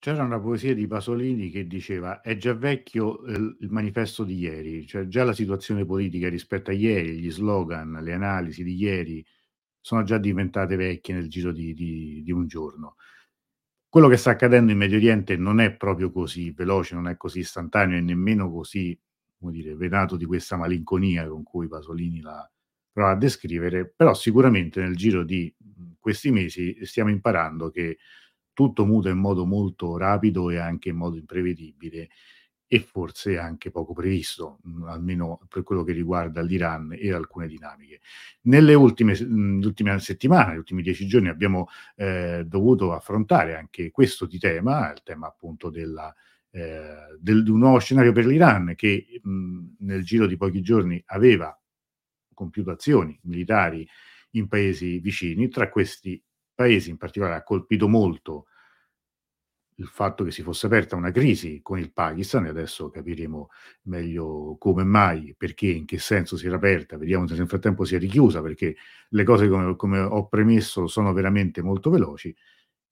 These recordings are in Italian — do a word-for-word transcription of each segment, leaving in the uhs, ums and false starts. C'era una poesia di Pasolini che diceva: è già vecchio il manifesto di ieri, cioè già la situazione politica rispetto a ieri, gli slogan, le analisi di ieri sono già diventate vecchie nel giro di, di, di un giorno. Quello che sta accadendo in Medio Oriente non è proprio così veloce, non è così istantaneo e nemmeno così, come dire, venato di questa malinconia con cui Pasolini la prova a descrivere, però sicuramente nel giro di questi mesi stiamo imparando che tutto muta in modo molto rapido e anche in modo imprevedibile e forse anche poco previsto, almeno per quello che riguarda l'Iran e alcune dinamiche. Nelle ultime, mh, ultime settimane, gli ultimi dieci giorni, abbiamo eh, dovuto affrontare anche questo di tema, il tema appunto della, eh, del, di un nuovo scenario per l'Iran che mh, nel giro di pochi giorni aveva compiuto azioni militari in paesi vicini. Tra questi paesi in particolare ha colpito molto il fatto che si fosse aperta una crisi con il Pakistan, e adesso capiremo meglio come mai, perché, in che senso si era aperta, vediamo se nel frattempo si è richiusa, perché le cose, come, come ho premesso, sono veramente molto veloci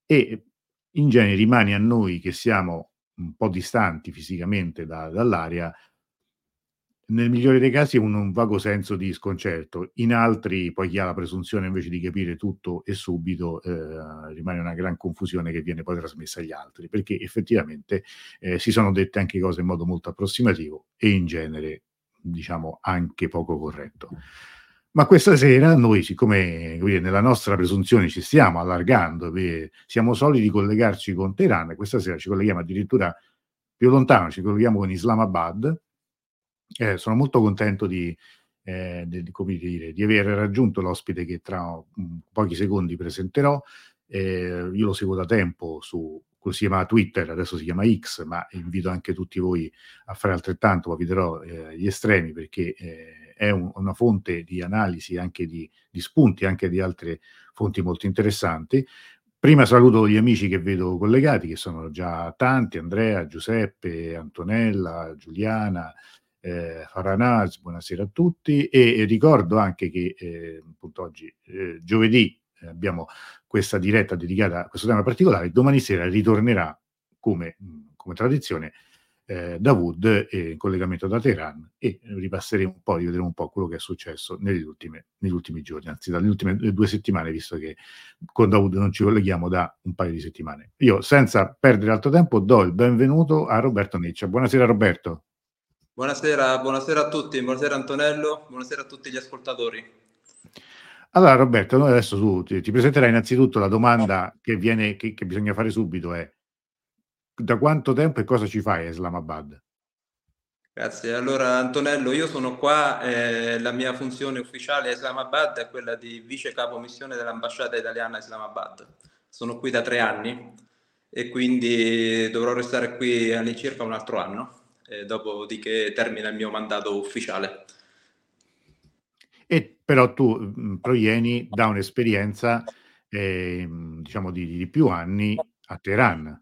e in genere rimane a noi che siamo un po' distanti fisicamente da, dall'area, nel migliore dei casi un, un vago senso di sconcerto, in altri poi chi ha la presunzione invece di capire tutto e subito eh, rimane una gran confusione che viene poi trasmessa agli altri, perché effettivamente eh, si sono dette anche cose in modo molto approssimativo e in genere diciamo anche poco corretto. Ma questa sera noi, siccome nella nostra presunzione ci stiamo allargando, siamo soliti collegarci con Teheran, questa sera ci colleghiamo addirittura più lontano, ci colleghiamo con Islamabad. Eh, sono molto contento di, eh, di, come dire, di aver raggiunto l'ospite che tra pochi secondi presenterò. Eh, io lo seguo da tempo su, si chiama Twitter, adesso si chiama X, ma invito anche tutti voi a fare altrettanto, poi vi darò eh, gli estremi, perché eh, è un, una fonte di analisi, anche di, di spunti, anche di altre fonti molto interessanti. Prima saluto gli amici che vedo collegati, che sono già tanti: Andrea, Giuseppe, Antonella, Giuliana, Eh, Faranas, buonasera a tutti, e, e ricordo anche che eh, appunto oggi eh, giovedì eh, abbiamo questa diretta dedicata a questo tema particolare. Domani sera ritornerà come, come tradizione eh, Davoud eh, in collegamento da Teheran, e ripasseremo un po', rivedremo un po' quello che è successo negli ultimi, negli ultimi giorni, anzi dalle ultime due settimane, visto che con Davoud non ci colleghiamo da un paio di settimane. Io, senza perdere altro tempo, do il benvenuto a Roberto Neccia. Buonasera Roberto. Buonasera, buonasera a tutti, buonasera Antonello, buonasera a tutti gli ascoltatori. Allora Roberto, noi adesso tu ti, ti presenterai. Innanzitutto la domanda oh. che viene, che, che bisogna fare subito è: da quanto tempo e cosa ci fai a Islamabad? Grazie, allora Antonello, io sono qua, eh, la mia funzione ufficiale a Islamabad è quella di vice capo missione dell'ambasciata italiana a Islamabad. Sono qui da tre anni e quindi dovrò restare qui all'incirca un altro anno. Eh, dopodiché termina il mio mandato ufficiale. E però tu mh, provieni da un'esperienza eh, diciamo di, di più anni a Teheran.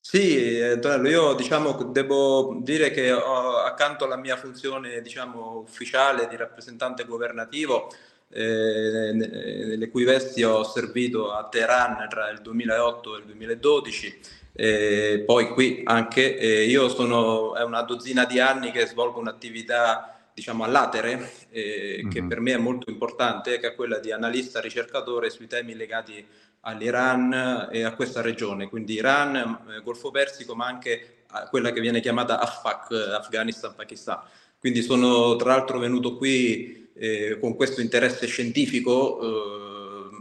Sì, Antonello, io diciamo devo dire che ho, accanto alla mia funzione diciamo ufficiale di rappresentante governativo, eh, nelle cui vesti ho servito a Teheran tra il duemilaotto e il duemiladodici, Eh, poi qui anche eh, io sono è una dozzina di anni che svolgo un'attività diciamo all'atere eh, mm-hmm. che per me è molto importante, che è quella di analista ricercatore sui temi legati all'Iran e a questa regione, quindi Iran, eh, Golfo Persico, ma anche a quella che viene chiamata Afaq, Afghanistan, Pakistan. Quindi sono tra l'altro venuto qui eh, con questo interesse scientifico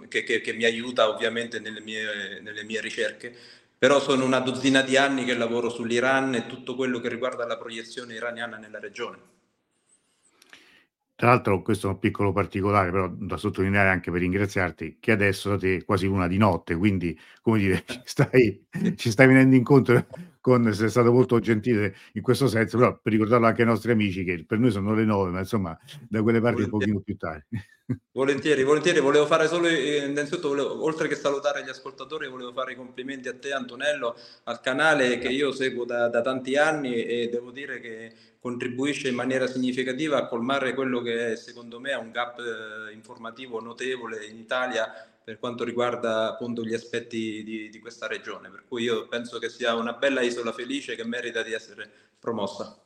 eh, che, che, che mi aiuta ovviamente nelle mie, nelle mie ricerche. Però sono una dozzina di anni che lavoro sull'Iran e tutto quello che riguarda la proiezione iraniana nella regione. Tra l'altro, questo è un piccolo particolare, però da sottolineare anche per ringraziarti, che adesso da te è quasi l'una di notte, quindi, come dire, ci stai, ci stai venendo incontro, con, sei stato molto gentile in questo senso, però per ricordarlo anche ai nostri amici, che per noi sono le nove, ma insomma da quelle parti volentieri, un pochino più tardi. Volentieri, volentieri, volevo fare solo, eh, innanzitutto, volevo, oltre che salutare gli ascoltatori, volevo fare i complimenti a te Antonello, al canale che io seguo da, da tanti anni, e devo dire che contribuisce in maniera significativa a colmare quello che secondo me è un gap eh, informativo notevole in Italia per quanto riguarda appunto gli aspetti di, di questa regione, per cui io penso che sia una bella isola felice che merita di essere promossa.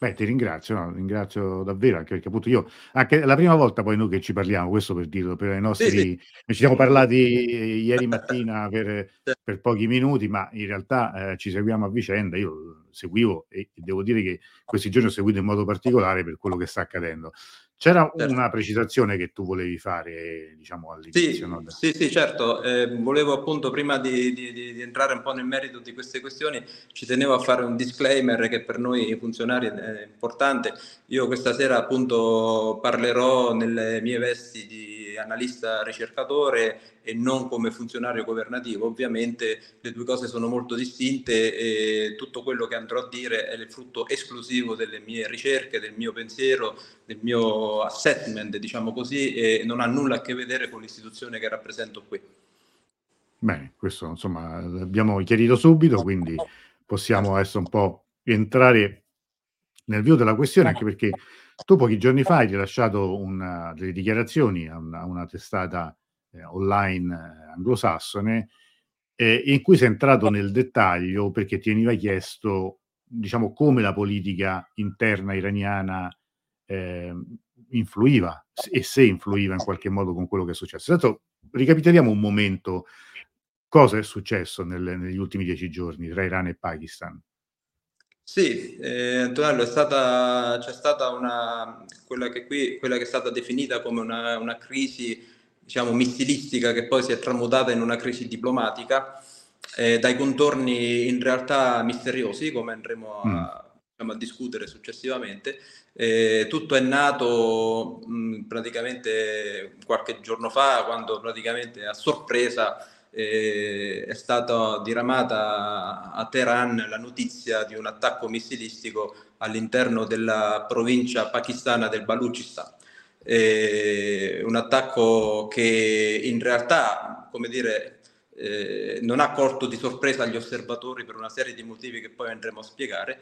Beh, ti ringrazio, no? Ringrazio davvero, anche perché appunto io, anche la prima volta poi noi che ci parliamo, questo per dirlo, per i nostri, sì, sì. Ci siamo parlati ieri mattina per, per pochi minuti, ma in realtà eh, ci seguiamo a vicenda, io seguivo e devo dire che questi giorni ho seguito in modo particolare per quello che sta accadendo. C'era una precisazione che tu volevi fare, diciamo, all'inizio? Sì, no? sì, sì, certo. Eh, volevo appunto, prima di, di, di entrare un po' nel merito di queste questioni, ci tenevo a fare un disclaimer che per noi funzionari è importante. Io questa sera appunto parlerò nelle mie vesti di analista ricercatore e non come funzionario governativo. Ovviamente le due cose sono molto distinte e tutto quello che andrò a dire è il frutto esclusivo delle mie ricerche, del mio pensiero, del mio assessment, diciamo così, e non ha nulla a che vedere con l'istituzione che rappresento qui. Bene, questo insomma l'abbiamo chiarito subito, quindi possiamo adesso un po' entrare nel vivo della questione, anche perché tu pochi giorni fa hai rilasciato una, delle dichiarazioni a una, una testata online anglosassone eh, in cui sei entrato nel dettaglio, perché ti veniva chiesto, diciamo, come la politica interna iraniana eh, influiva e se influiva in qualche modo con quello che è successo. Adesso ricapitoliamo un momento cosa è successo nel, negli ultimi dieci giorni tra Iran e Pakistan. Sì, eh, Antonello, è stata c'è stata una quella che qui quella che è stata definita come una, una crisi, diciamo, missilistica, che poi si è tramutata in una crisi diplomatica eh, dai contorni in realtà misteriosi, come andremo a, diciamo, a discutere successivamente. Eh, tutto è nato mh, praticamente qualche giorno fa, quando praticamente a sorpresa eh, è stata diramata a Teheran la notizia di un attacco missilistico all'interno della provincia pakistana del Baluchistan. Eh, un attacco che in realtà, come dire, eh, non ha colto di sorpresa gli osservatori per una serie di motivi che poi andremo a spiegare,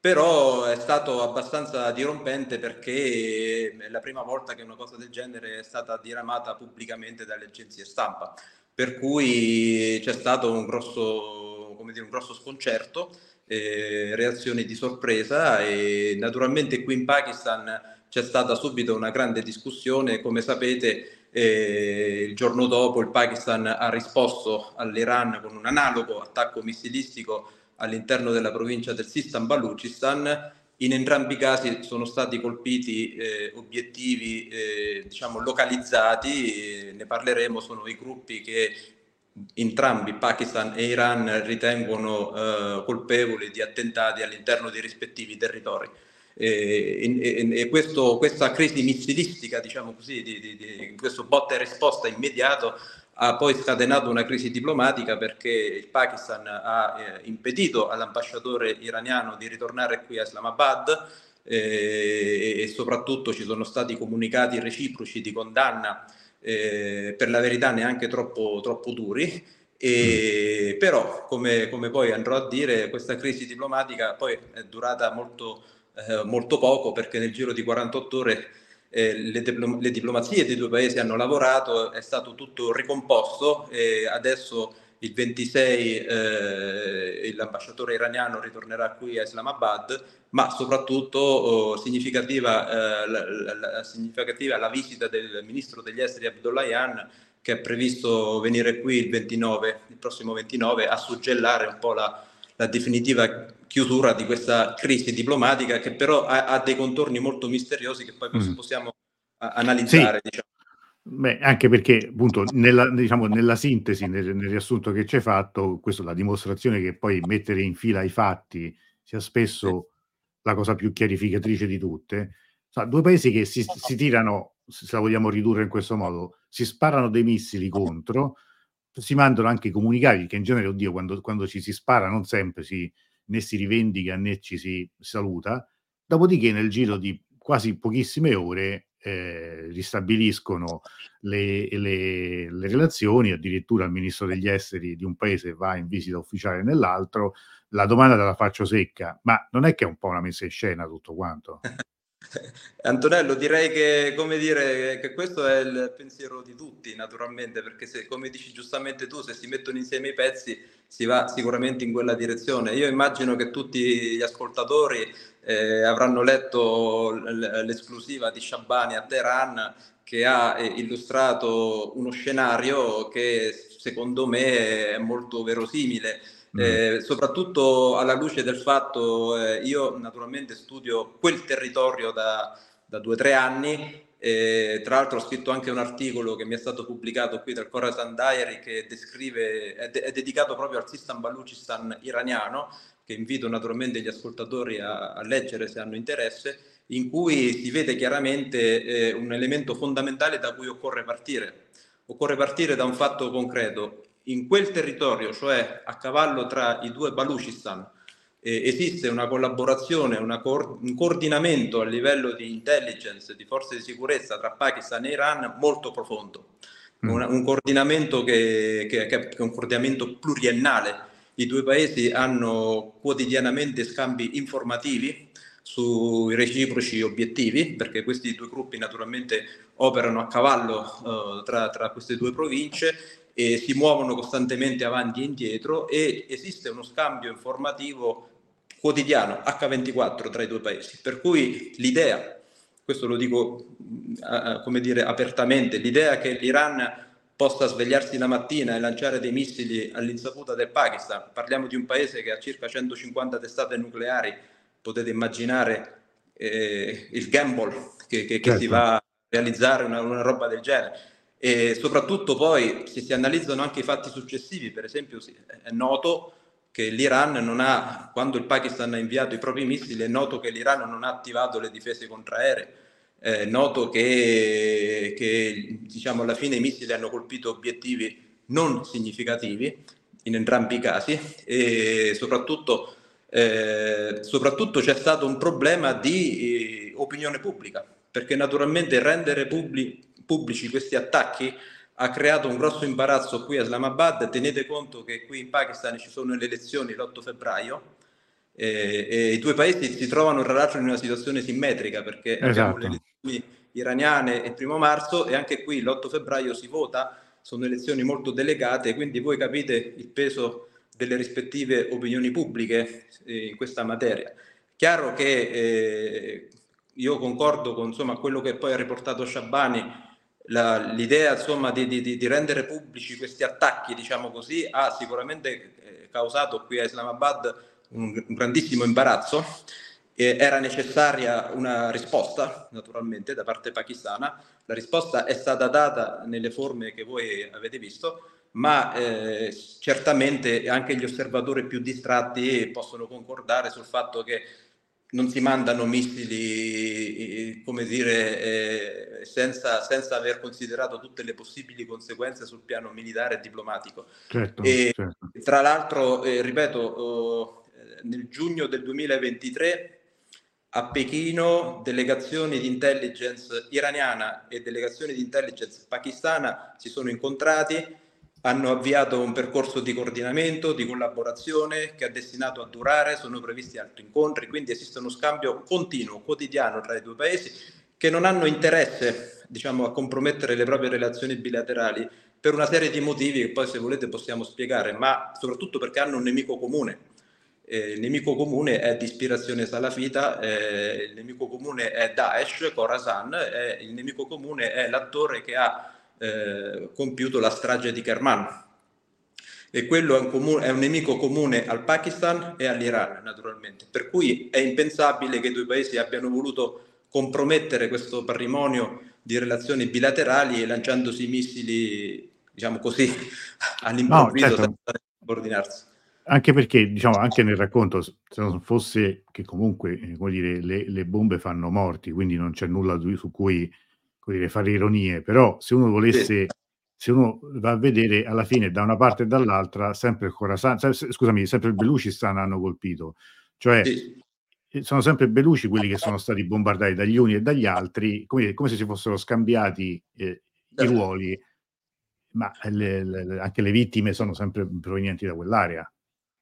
però è stato abbastanza dirompente perché è la prima volta che una cosa del genere è stata diramata pubblicamente dalle agenzie stampa, per cui c'è stato un grosso, come dire, un grosso sconcerto, eh, reazioni di sorpresa, e naturalmente qui in Pakistan c'è stata subito una grande discussione. Come sapete, eh, il giorno dopo il Pakistan ha risposto all'Iran con un analogo attacco missilistico all'interno della provincia del Sistan Baluchistan. In entrambi i casi sono stati colpiti eh, obiettivi eh, diciamo localizzati, eh, ne parleremo, sono i gruppi che entrambi Pakistan e Iran ritengono eh, colpevoli di attentati all'interno dei rispettivi territori. E, e, e questo, questa crisi missilistica, diciamo così, di, di, di questo botta e risposta immediato ha poi scatenato una crisi diplomatica, perché il Pakistan ha eh, impedito all'ambasciatore iraniano di ritornare qui a Islamabad eh, e soprattutto ci sono stati comunicati reciproci di condanna, eh, per la verità neanche troppo, troppo duri. E, però come, come poi andrò a dire, questa crisi diplomatica poi è durata molto Eh, molto poco, perché nel giro di quarantotto ore eh, le, diplo- le diplomazie dei due paesi hanno lavorato, è stato tutto ricomposto e adesso il ventisei eh, l'ambasciatore iraniano ritornerà qui a Islamabad, ma soprattutto oh, significativa, eh, la, la, significativa la visita del ministro degli esteri Abdullahian, che è previsto venire qui il ventinove, il prossimo ventinove, a suggellare un po' la la definitiva chiusura di questa crisi diplomatica, che però ha, ha dei contorni molto misteriosi che poi mm. possiamo a, analizzare. Sì. Diciamo. Beh, anche perché appunto nella, diciamo, nella sintesi, nel, nel riassunto che ci hai fatto, questa è la dimostrazione che poi mettere in fila i fatti sia spesso la cosa più chiarificatrice di tutte. Sì, due paesi che si, si tirano, se la vogliamo ridurre in questo modo, si sparano dei missili contro, si mandano anche i comunicati, che in genere, oddio, quando, quando ci si spara non sempre si, né si rivendica né ci si saluta, dopodiché nel giro di quasi pochissime ore eh, ristabiliscono le, le, le relazioni, addirittura il ministro degli esteri di un paese va in visita ufficiale nell'altro. La domanda te la faccio secca, ma non è che è un po' una messa in scena tutto quanto? Antonello, direi che, come dire, che questo è il pensiero di tutti, naturalmente, perché se, come dici giustamente tu, se si mettono insieme i pezzi si va sicuramente in quella direzione. Io immagino che tutti gli ascoltatori eh, avranno letto l'esclusiva di Shabani a Teheran, che ha illustrato uno scenario che secondo me è molto verosimile. Eh, soprattutto alla luce del fatto, eh, io naturalmente studio quel territorio da, da due o tre anni, eh, tra l'altro ho scritto anche un articolo che mi è stato pubblicato qui dal Khorasan Diary, che descrive, è, de- è dedicato proprio al Sistan Baluchistan iraniano, che invito naturalmente gli ascoltatori a, a leggere se hanno interesse, in cui si vede chiaramente eh, un elemento fondamentale da cui occorre partire. Occorre partire da un fatto concreto. In quel territorio, cioè a cavallo tra i due Baluchistan, eh, esiste una collaborazione, una co- un coordinamento a livello di intelligence, di forze di sicurezza tra Pakistan e Iran molto profondo. Una, un coordinamento che, che, che è un coordinamento pluriennale. I due paesi hanno quotidianamente scambi informativi sui reciproci obiettivi, perché questi due gruppi naturalmente operano a cavallo eh, tra, tra queste due province, e si muovono costantemente avanti e indietro, e esiste uno scambio informativo quotidiano acca ventiquattro tra i due paesi, per cui l'idea, questo lo dico come dire apertamente, l'idea che l'Iran possa svegliarsi la mattina e lanciare dei missili all'insaputa del Pakistan, parliamo di un paese che ha circa centocinquanta testate nucleari, potete immaginare eh, il gamble che, che, certo. che si va a realizzare una, una roba del genere. E soprattutto poi, se si analizzano anche i fatti successivi, per esempio è noto che l'Iran non ha, quando il Pakistan ha inviato i propri missili, è noto che l'Iran non ha attivato le difese contraeree, è noto che, che diciamo alla fine i missili hanno colpito obiettivi non significativi in entrambi i casi, e soprattutto, eh, soprattutto c'è stato un problema di eh, opinione pubblica, perché naturalmente rendere pubblico pubblici questi attacchi ha creato un grosso imbarazzo qui a Islamabad. Tenete conto che qui in Pakistan ci sono le elezioni l'otto febbraio e, e i due paesi si trovano tra l'altro in una situazione simmetrica, perché esatto. Abbiamo le elezioni iraniane il primo marzo e anche qui l'otto febbraio si vota, sono elezioni molto delicate, quindi voi capite il peso delle rispettive opinioni pubbliche eh, in questa materia. Chiaro che eh, io concordo con insomma quello che poi ha riportato Shabani. La, l'idea insomma di, di, di rendere pubblici questi attacchi, diciamo così, ha sicuramente eh, causato qui a Islamabad un, un grandissimo imbarazzo, e era necessaria una risposta naturalmente da parte pakistana. La risposta è stata data nelle forme che voi avete visto, ma eh, certamente anche gli osservatori più distratti possono concordare sul fatto che non si mandano missili, come dire, eh, senza, senza aver considerato tutte le possibili conseguenze sul piano militare e diplomatico. Certo, e, certo. Tra l'altro, eh, ripeto, oh, nel giugno del duemilaventitré a Pechino delegazioni di intelligence iraniana e delegazioni di intelligence pakistana si sono incontrati, hanno avviato un percorso di coordinamento, di collaborazione che ha destinato a durare, sono previsti altri incontri, quindi esiste uno scambio continuo, quotidiano tra i due paesi che non hanno interesse, diciamo, a compromettere le proprie relazioni bilaterali per una serie di motivi che poi se volete possiamo spiegare, ma soprattutto perché hanno un nemico comune. Eh, il nemico comune è di ispirazione salafita, eh, il nemico comune è Daesh, Khorasan, eh, il nemico comune è l'attore che ha Eh, compiuto la strage di Kerman, e quello è un, comune, è un nemico comune al Pakistan e all'Iran naturalmente, per cui è impensabile che i due paesi abbiano voluto compromettere questo patrimonio di relazioni bilaterali lanciandosi missili, diciamo così, all'improvviso, no, certo. Senza coordinarsi. Anche perché, diciamo, anche nel racconto, se non fosse che comunque, come dire, le, le bombe fanno morti, quindi non c'è nulla su cui fare ironie, però se uno volesse, se uno va a vedere alla fine da una parte e dall'altra, sempre il Khorasan, scusami, sempre il Baluchistan hanno colpito, cioè sono sempre Beluci quelli che sono stati bombardati dagli uni e dagli altri, come, come se si fossero scambiati eh, i ruoli, ma le, le, anche le vittime sono sempre provenienti da quell'area.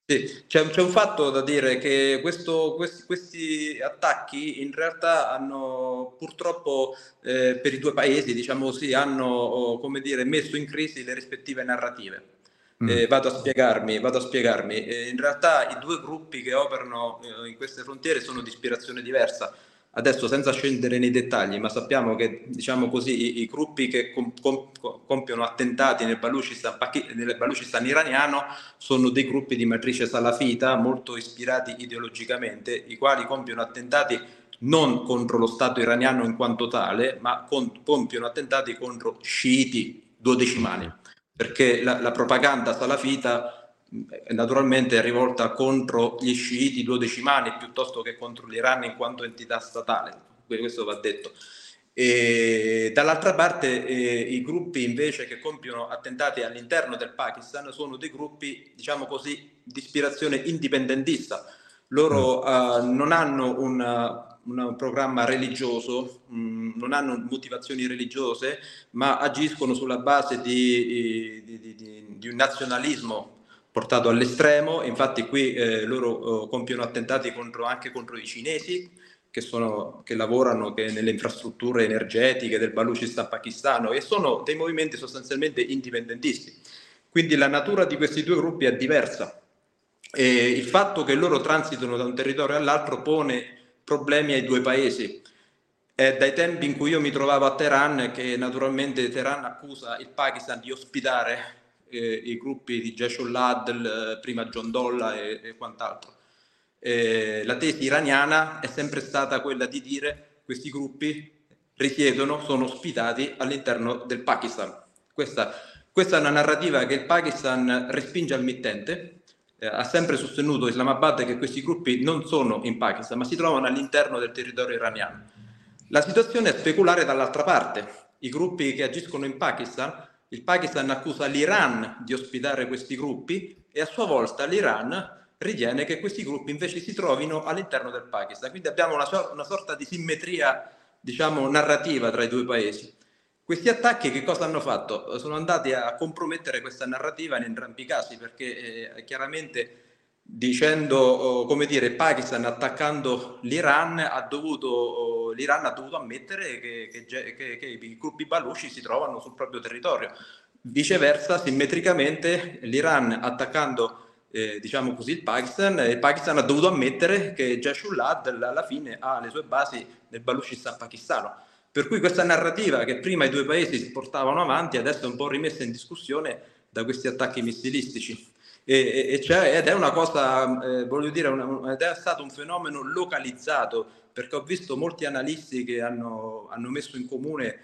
Sì, c'è, c'è un fatto da dire, che questo, questi, questi attacchi in realtà hanno purtroppo eh, per i due paesi, diciamo così, hanno come dire, messo in crisi le rispettive narrative. Eh, vado a spiegarmi, vado a spiegarmi. Eh, in realtà i due gruppi che operano eh, in queste frontiere sono di ispirazione diversa. Adesso, senza scendere nei dettagli, ma sappiamo che, diciamo così, i, i gruppi che com, com, compiono attentati nel Baluchistan, nel Baluchistan iraniano sono dei gruppi di matrice salafita molto ispirati ideologicamente, i quali compiono attentati non contro lo Stato iraniano in quanto tale, ma con, compiono attentati contro sciiti dodecimani. Perché la, la propaganda salafita naturalmente è rivolta contro gli sciiti duodecimani piuttosto che contro l'Iran in quanto entità statale, questo va detto. E dall'altra parte eh, i gruppi invece che compiono attentati all'interno del Pakistan sono dei gruppi, diciamo così, di ispirazione indipendentista. Loro eh, non hanno una... un programma religioso, mh, non hanno motivazioni religiose, ma agiscono sulla base di, di, di, di, di un nazionalismo portato all'estremo. Infatti qui eh, loro eh, compiono attentati contro, anche contro i cinesi che, sono, che lavorano che nelle infrastrutture energetiche del Baluchistan pakistano, e sono dei movimenti sostanzialmente indipendentisti. Quindi la natura di questi due gruppi è diversa, e il fatto che loro transitano da un territorio all'altro pone problemi ai due paesi. È dai tempi in cui io mi trovavo a Teheran che naturalmente Teheran accusa il Pakistan di ospitare eh, i gruppi di Jaish ul-Adl, eh, prima Jundallah e, e quant'altro. Eh, la tesi iraniana è sempre stata quella di dire: questi gruppi risiedono, sono ospitati all'interno del Pakistan. Questa, questa è una narrativa che il Pakistan respinge al mittente. Ha sempre sostenuto Islamabad che questi gruppi non sono in Pakistan, ma si trovano all'interno del territorio iraniano. La situazione è speculare dall'altra parte. I gruppi che agiscono in Pakistan, il Pakistan accusa l'Iran di ospitare questi gruppi, e a sua volta l'Iran ritiene che questi gruppi invece si trovino all'interno del Pakistan. Quindi abbiamo una, so- una sorta di simmetria, diciamo, narrativa tra i due paesi. Questi attacchi che cosa hanno fatto? Sono andati a compromettere questa narrativa in entrambi i casi, perché eh, chiaramente dicendo, oh, come dire, Pakistan attaccando l'Iran ha dovuto, oh, l'Iran ha dovuto ammettere che, che, che, che i gruppi baluci si trovano sul proprio territorio. Viceversa, simmetricamente, l'Iran attaccando, eh, diciamo così, il Pakistan, il Pakistan ha dovuto ammettere che Jaish ul-Adl alla fine ha le sue basi nel Baluchistan pakistano. Per cui questa narrativa che prima i due paesi si portavano avanti adesso è un po' rimessa in discussione da questi attacchi missilistici. E, e, e cioè, ed è una cosa, eh, voglio dire, una, ed è stato un fenomeno localizzato, perché ho visto molti analisti che hanno, hanno messo in comune,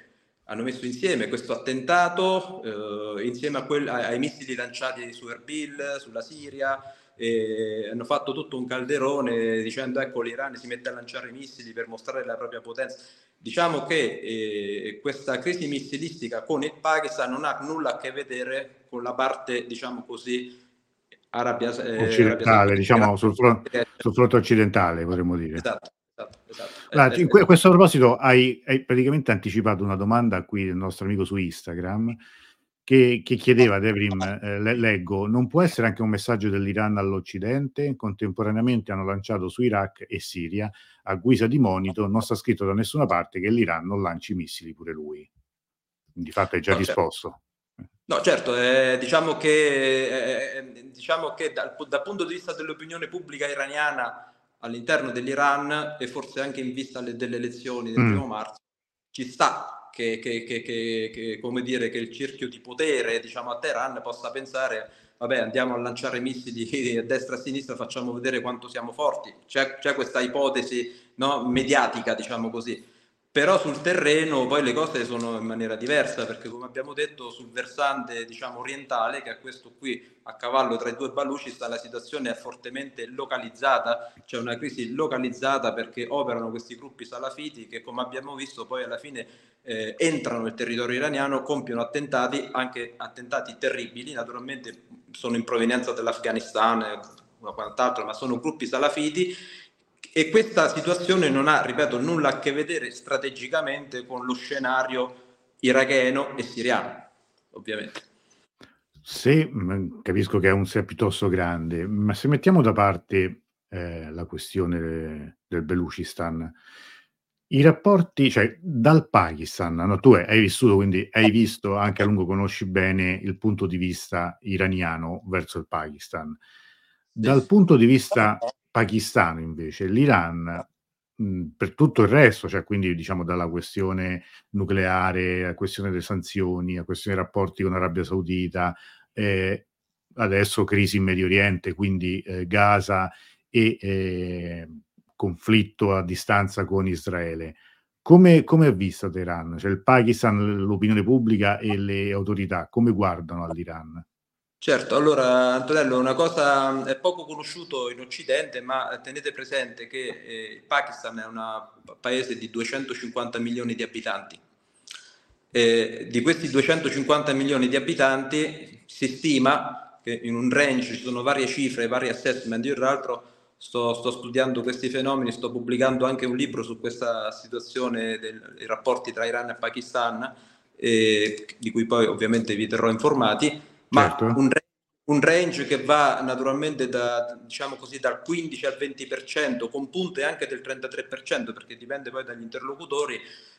hanno messo insieme questo attentato eh, insieme a quel, ai missili lanciati su Erbil, sulla Siria, e hanno fatto tutto un calderone dicendo: ecco, l'Iran si mette a lanciare i missili per mostrare la propria potenza. Diciamo che eh, questa crisi missilistica con il Pakistan non ha nulla a che vedere con la parte, diciamo così, arabia, eh, occidentale, diciamo sul fronte, sul fronte occidentale, potremmo dire. Esatto, esatto, esatto. Allora, in que- questo proposito hai, hai praticamente anticipato una domanda qui del nostro amico su Instagram, che, che chiedeva, Devrim, eh, leggo: non può essere anche un messaggio dell'Iran all'Occidente? Contemporaneamente hanno lanciato su Iraq e Siria a guisa di monito, non sta scritto da nessuna parte che l'Iran non lanci missili pure lui. Di fatto è già no, risposto. Certo. No, certo, eh, diciamo che, eh, diciamo che dal, dal punto di vista dell'opinione pubblica iraniana all'interno dell'Iran, e forse anche in vista le, delle elezioni del mm. primo marzo, ci sta. Che, che, che, che, che come dire che il cerchio di potere, diciamo, a Teheran possa pensare: vabbè, andiamo a lanciare missili a destra e a sinistra, facciamo vedere quanto siamo forti. C'è, c'è questa ipotesi, no, mediatica, diciamo così. Però sul terreno poi le cose sono in maniera diversa, perché come abbiamo detto sul versante, diciamo, orientale, che è questo qui a cavallo tra i due Baluchistan, la situazione è fortemente localizzata, c'è una crisi localizzata perché operano questi gruppi salafiti che, come abbiamo visto, poi alla fine Eh, entrano nel territorio iraniano, compiono attentati, anche attentati terribili, naturalmente sono in provenienza dell'Afghanistan e quant'altro, ma sono gruppi salafiti E questa situazione non ha, ripeto, nulla a che vedere strategicamente con lo scenario iracheno e siriano, ovviamente. Sì, capisco che è un sé piuttosto grande, ma se mettiamo da parte eh, la questione del Baluchistan, i rapporti, cioè dal Pakistan, no, tu hai vissuto, quindi hai visto anche a lungo, conosci bene il punto di vista iraniano verso il Pakistan. Dal punto di vista pakistano invece l'Iran, mh, per tutto il resto, cioè quindi diciamo dalla questione nucleare, la questione delle sanzioni, la questione dei rapporti con l'Arabia Saudita, eh, adesso crisi in Medio Oriente, quindi eh, Gaza e eh, conflitto a distanza con Israele, come, come è vista Teheran? Cioè il Pakistan, l'opinione pubblica e le autorità come guardano all'Iran? Certo, allora Antonello, una cosa è poco conosciuto in Occidente, ma tenete presente che eh, il Pakistan è un paese di duecentocinquanta milioni di abitanti. Eh, di questi duecentocinquanta milioni di abitanti si stima che in un range, ci sono varie cifre, vari assessment, io tra l'altro sto, sto studiando questi fenomeni, sto pubblicando anche un libro su questa situazione del, dei rapporti tra Iran e Pakistan, eh, di cui poi ovviamente vi terrò informati. Ma certo. un, un range che va naturalmente da, diciamo così, dal quindici al venti per cento, con punte anche del trentatré per cento, perché dipende poi dagli interlocutori.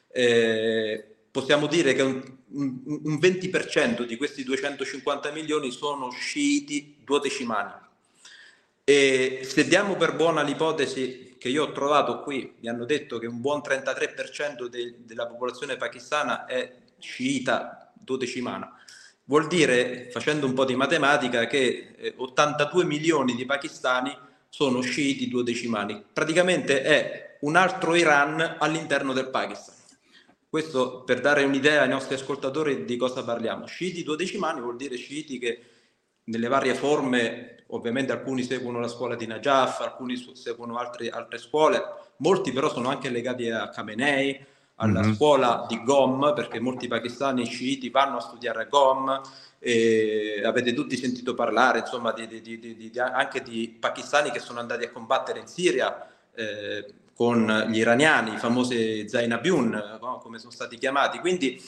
Eh, possiamo dire che un, un, un venti per cento di questi duecentocinquanta milioni sono sciiti duodecimani. E se diamo per buona l'ipotesi che io ho trovato qui, mi hanno detto che un buon trentatré per cento de, della popolazione pakistana è sciita duodecimana. Vuol dire, facendo un po' di matematica, che ottantadue milioni di pakistani sono sciiti duodecimani. Praticamente è un altro Iran all'interno del Pakistan. Questo per dare un'idea ai nostri ascoltatori di cosa parliamo. Sciiti duodecimani vuol dire sciiti che nelle varie forme, ovviamente alcuni seguono la scuola di Najaf, alcuni seguono altre, altre scuole, molti però sono anche legati a Khamenei, alla mm-hmm. scuola di Qom, perché molti pakistani sciiti vanno a studiare a Qom, e avete tutti sentito parlare insomma di, di, di, di, di, anche di pakistani che sono andati a combattere in Siria eh, con gli iraniani, i famosi Zainabiyoun, no? Come sono stati chiamati. Quindi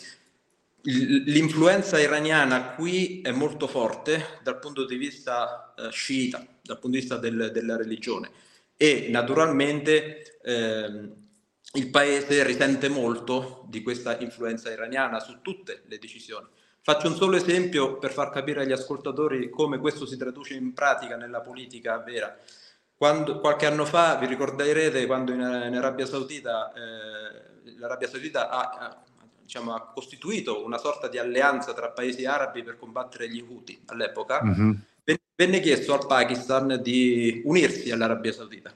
l'influenza iraniana qui è molto forte dal punto di vista eh, sciita, dal punto di vista del, della religione, e naturalmente eh, il paese risente molto di questa influenza iraniana su tutte le decisioni. Faccio un solo esempio per far capire agli ascoltatori come questo si traduce in pratica nella politica vera. Quando, qualche anno fa, vi ricorderete, quando in, in Arabia Saudita, eh, l'Arabia Saudita ha, ha, diciamo, ha costituito una sorta di alleanza tra paesi arabi per combattere gli Houthi all'epoca, mm-hmm. venne chiesto al Pakistan di unirsi all'Arabia Saudita.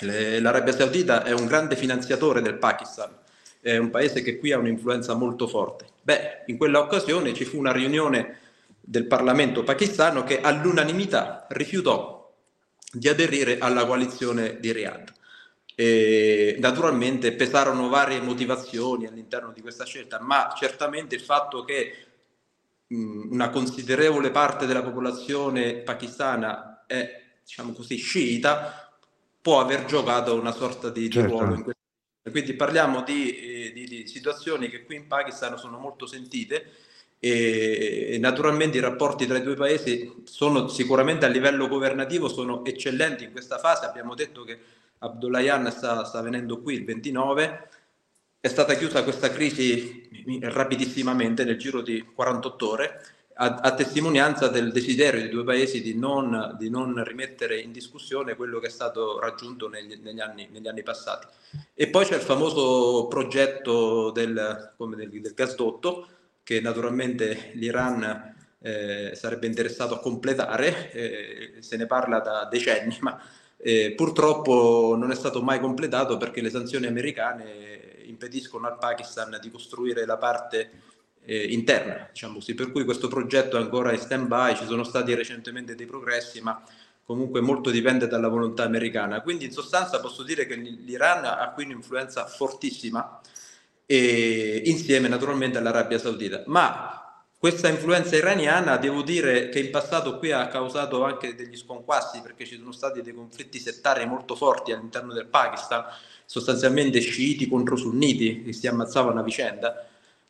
L'Arabia Saudita è un grande finanziatore del Pakistan, è un paese che qui ha un'influenza molto forte. Beh, in quella occasione ci fu una riunione del Parlamento pakistano che all'unanimità rifiutò di aderire alla coalizione di Riyadh. E naturalmente pesarono varie motivazioni all'interno di questa scelta, ma certamente il fatto che una considerevole parte della popolazione pakistana è, diciamo così, sciita, può aver giocato una sorta di, certo. di ruolo in questo. Quindi parliamo di, eh, di, di situazioni che qui in Pakistan sono molto sentite, e, e naturalmente i rapporti tra i due paesi sono sicuramente a livello governativo sono eccellenti in questa fase. Abbiamo detto che Abdullahian sta, sta venendo qui il ventinove, è stata chiusa questa crisi rapidissimamente nel giro di quarantotto ore, A, a testimonianza del desiderio dei due paesi di non, di non rimettere in discussione quello che è stato raggiunto negli, negli, anni, negli anni passati. E poi c'è il famoso progetto del, come del, del gasdotto, che naturalmente l'Iran eh, sarebbe interessato a completare, eh, se ne parla da decenni, ma eh, purtroppo non è stato mai completato perché le sanzioni americane impediscono al Pakistan di costruire la parte Eh, interna, diciamo così, per cui questo progetto è ancora in stand-by. Ci sono stati recentemente dei progressi, ma comunque molto dipende dalla volontà americana. Quindi in sostanza posso dire che l'Iran ha qui un'influenza fortissima, e, insieme naturalmente all'Arabia Saudita. Ma Questa influenza iraniana, devo dire che in passato qui ha causato anche degli sconquassi, perché ci sono stati dei conflitti settari molto forti all'interno del Pakistan, sostanzialmente sciiti contro sunniti, che si ammazzavano a vicenda.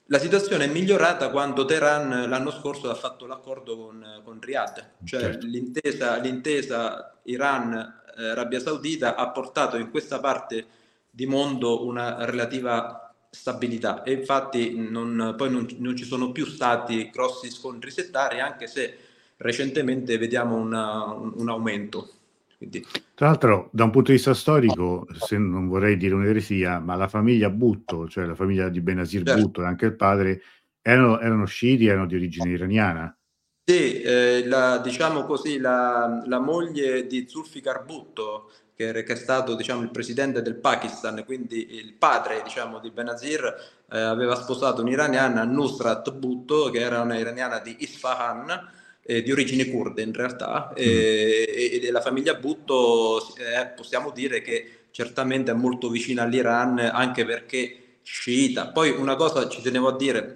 La situazione è migliorata quando Teheran l'anno scorso ha fatto l'accordo con, con Riyadh, cioè certo. l'intesa, l'intesa Iran-Arabia eh, Saudita ha portato in questa parte di mondo una relativa stabilità, e infatti non, poi non, non ci sono più stati grossi scontri settari, anche se recentemente vediamo una, un, un aumento. Quindi... Tra l'altro, da un punto di vista storico, se non vorrei dire un'eresia, ma la famiglia Bhutto, cioè la famiglia di Benazir certo. Bhutto e anche il padre, erano, erano sciiti, erano di origine iraniana. Sì, eh, la, diciamo così, la, la moglie di Zulfikar Bhutto, che è stato, diciamo, il presidente del Pakistan, quindi il padre, diciamo, di Benazir, eh, aveva sposato un'iraniana, Nusrat Bhutto, che era un'iraniana di Isfahan, eh, di origini curde in realtà, e, e la famiglia Bhutto eh, possiamo dire che certamente è molto vicina all'Iran, anche perché sciita. Poi una cosa ci tenevo a dire,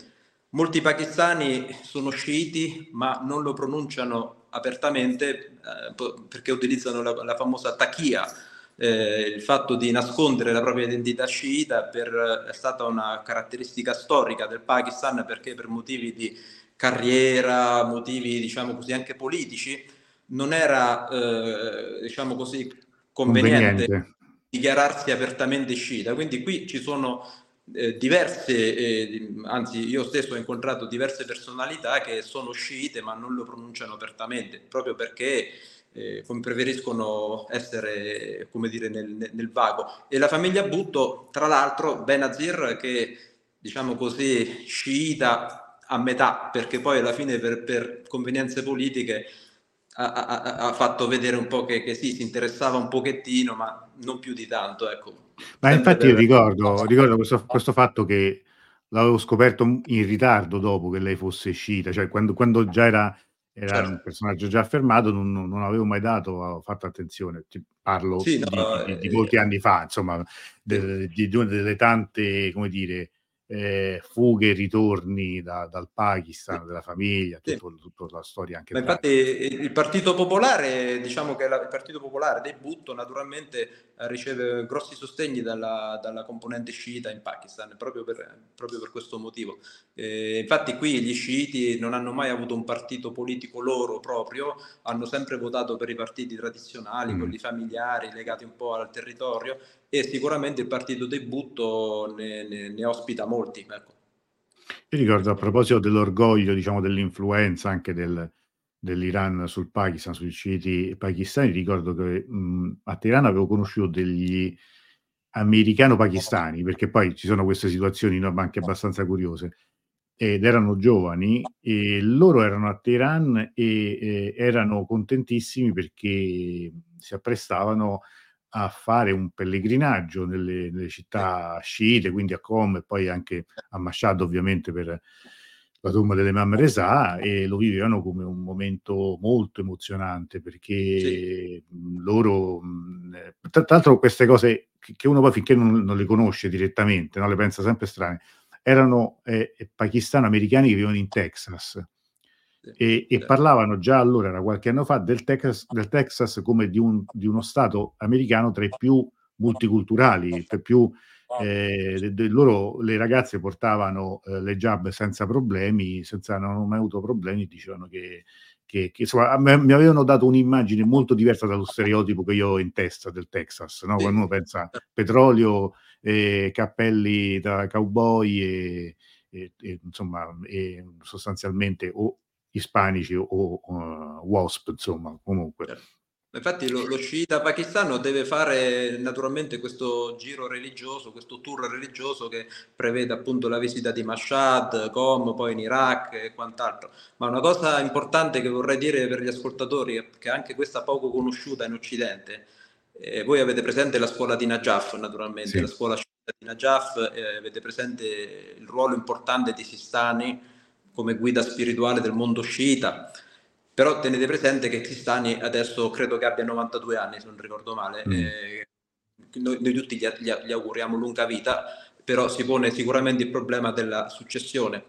molti pakistani sono sciiti ma non lo pronunciano apertamente, eh, perché utilizzano la, la famosa taqiyya, eh, il fatto di nascondere la propria identità sciita per, è stata una caratteristica storica del Pakistan, perché per motivi di carriera, motivi diciamo così anche politici, non era eh, diciamo così conveniente, conveniente dichiararsi apertamente sciita. Quindi qui ci sono Eh, diverse, eh, anzi io stesso ho incontrato diverse personalità che sono sciite ma non lo pronunciano apertamente, proprio perché eh, preferiscono essere, come dire, nel, nel vago. E la famiglia Bhutto, tra l'altro, Benazir, che diciamo così sciita a metà, perché poi alla fine per, per convenienze politiche ha, ha, ha fatto vedere un po' che, che sì, si interessava un pochettino ma non più di tanto, ecco. Ma infatti io ricordo, ricordo questo, questo fatto che l'avevo scoperto in ritardo dopo che lei fosse sciita, cioè quando, quando già era, era certo. un personaggio già affermato, non, non avevo mai dato, ho fatto attenzione, ti parlo sì, no, di, eh, di molti anni fa, insomma, de, di una delle tante, come dire, eh, fughe e ritorni da, dal Pakistan, dalla famiglia, sì. tutto, tutta la storia anche. Ma infatti il Partito Popolare, diciamo che la, il Partito Popolare dei Bhutto naturalmente riceve grossi sostegni dalla, dalla componente sciita in Pakistan, proprio per, proprio per questo motivo. Eh, infatti qui gli sciiti non hanno mai avuto un partito politico loro proprio, hanno sempre votato per i partiti tradizionali, mm. quelli familiari, legati un po' al territorio, e sicuramente il partito dei Bhutto ne, ne, ne ospita molti. Ecco. Io ricordo, a proposito dell'orgoglio, diciamo, dell'influenza anche del, dell'Iran sul Pakistan, sui sciiti pakistani, ricordo che mh, a Teheran avevo conosciuto degli americano-pakistani, perché poi ci sono queste situazioni, no, anche abbastanza curiose, ed erano giovani, e loro erano a Teheran e eh, erano contentissimi perché si apprestavano a fare un pellegrinaggio nelle, nelle città sciite, quindi a Qom e poi anche a Mashhad, ovviamente, per la tomba dell'Imam Reza, e lo vivevano come un momento molto emozionante, perché sì. loro, tra l'altro, queste cose che uno poi finché non, non le conosce direttamente, no, le pensa sempre strane, erano eh, pakistano-americani che vivono in Texas. E, e parlavano già allora, era qualche anno fa, del Texas, del Texas come di, un, di uno stato americano tra i più multiculturali, tra i più eh, de, de loro, le ragazze portavano eh, le hijab senza problemi, senza, non hanno mai avuto problemi, dicevano che, che, che insomma, a me, mi avevano dato un'immagine molto diversa dallo stereotipo che io ho in testa del Texas, no? Quando uno pensa petrolio, eh, cappelli da cowboy e, e, e insomma e sostanzialmente o ispanici o uh, WASP, insomma, comunque. Infatti lo, lo sciita pakistano deve fare naturalmente questo giro religioso, questo tour religioso che prevede appunto la visita di Mashhad, Qom, poi in Iraq e quant'altro. Ma una cosa importante che vorrei dire per gli ascoltatori, che anche questa poco conosciuta in Occidente, eh, voi avete presente la scuola di Najaf, naturalmente, sì. la scuola sciita di Najaf, eh, avete presente il ruolo importante di Sistani come guida spirituale del mondo sciita, però tenete presente che Sistani adesso credo che abbia novantadue anni, se non ricordo male, mm. eh, noi, noi tutti gli, gli auguriamo lunga vita, però si pone sicuramente il problema della successione.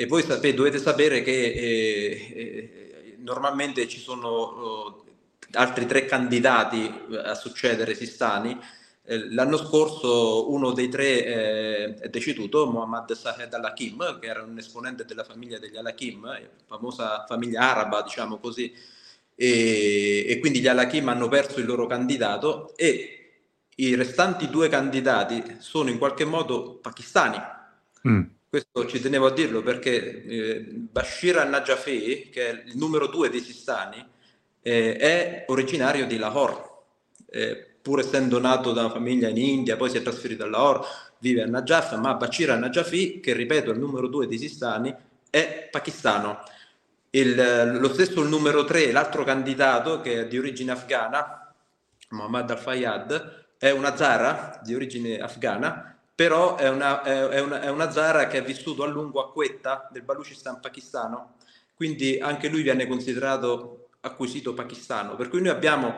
E voi sapete, dovete sapere che eh, eh, normalmente ci sono eh, altri tre candidati a succedere Sistani. Eh, l'anno scorso uno dei tre eh, è deceduto, Mohammad Sahed al-Hakim, che era un esponente della famiglia degli al-Hakim, famosa famiglia araba, diciamo così, e, e quindi gli al-Hakim hanno perso il loro candidato e i restanti due candidati sono in qualche modo pakistani. Mm. Questo ci tenevo a dirlo perché eh, Bashir al-Najafi, che è il numero due dei Sistani, eh, è originario di Lahore, eh, pur essendo nato da una famiglia in India, poi si è trasferito a Lahore, vive a Najaf, ma Bashir al-Najafi, che ripeto è il numero due dei Sistani, è pakistano. Il, lo stesso il numero tre, l'altro candidato che è di origine afghana, Mohammad al-Fayyad, è una zara di origine afghana, però è una, è, una, è una zara che ha vissuto a lungo a Quetta, del Baluchistan pakistano, quindi anche lui viene considerato acquisito pakistano. Per cui noi abbiamo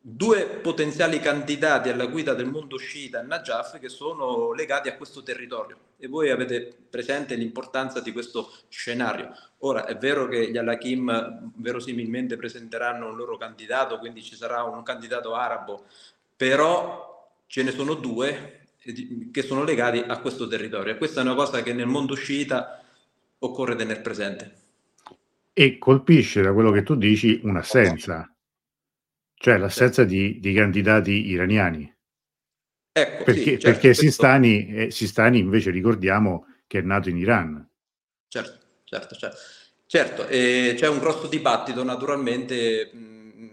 due potenziali candidati alla guida del mondo sciita a Najaf che sono legati a questo territorio. E voi avete presente l'importanza di questo scenario. Ora, è vero che gli al-Hakim verosimilmente presenteranno un loro candidato, quindi ci sarà un candidato arabo, però ce ne sono due che sono legati a questo territorio. Questa è una cosa che nel mondo sciita occorre tenere presente. E colpisce, da quello che tu dici, un'assenza, cioè l'assenza di, di candidati iraniani. Ecco, perché, sì, certo, perché questo... Sistani, eh, Sistani invece ricordiamo che è nato in Iran. Certo, certo, certo. certo e c'è un grosso dibattito naturalmente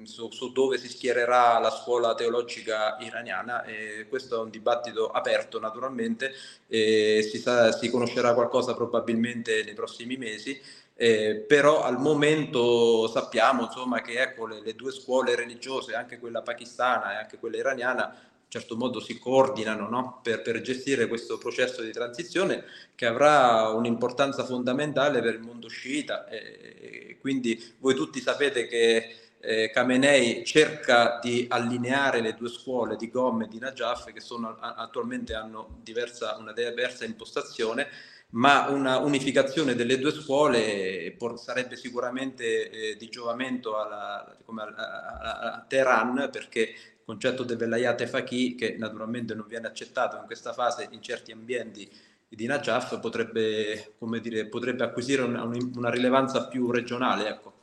Su, su dove si schiererà la scuola teologica iraniana, e questo è un dibattito aperto naturalmente, e si, sa, si conoscerà qualcosa probabilmente nei prossimi mesi, eh, però al momento sappiamo insomma che ecco, le, le due scuole religiose, anche quella pakistana e anche quella iraniana, in certo modo si coordinano, no? per, per gestire questo processo di transizione che avrà un'importanza fondamentale per il mondo sciita, e, e quindi voi tutti sapete che Eh, Khamenei cerca di allineare le due scuole di Qom e di Najaf, che sono, a, attualmente hanno diversa, una diversa impostazione, ma una unificazione delle due scuole por, sarebbe sicuramente eh, di giovamento alla, come a, a, a Teheran, perché il concetto del velayat e faqih, che naturalmente non viene accettato in questa fase in certi ambienti di Najaf, potrebbe, come dire, potrebbe acquisire una, una rilevanza più regionale, ecco.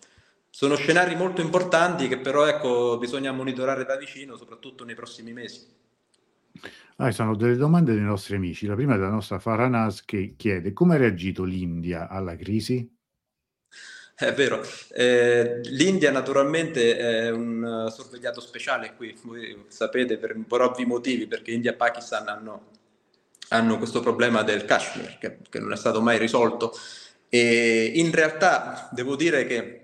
Sono scenari molto importanti che però ecco, bisogna monitorare da vicino, soprattutto nei prossimi mesi. Ah, sono delle domande dei nostri amici. La prima è della nostra Faranaz, che chiede: come ha reagito l'India alla crisi? È vero, eh, l'India naturalmente è un sorvegliato speciale qui, voi sapete per, per ovvi motivi, perché India e Pakistan hanno, hanno questo problema del Kashmir che, che non è stato mai risolto, e in realtà devo dire che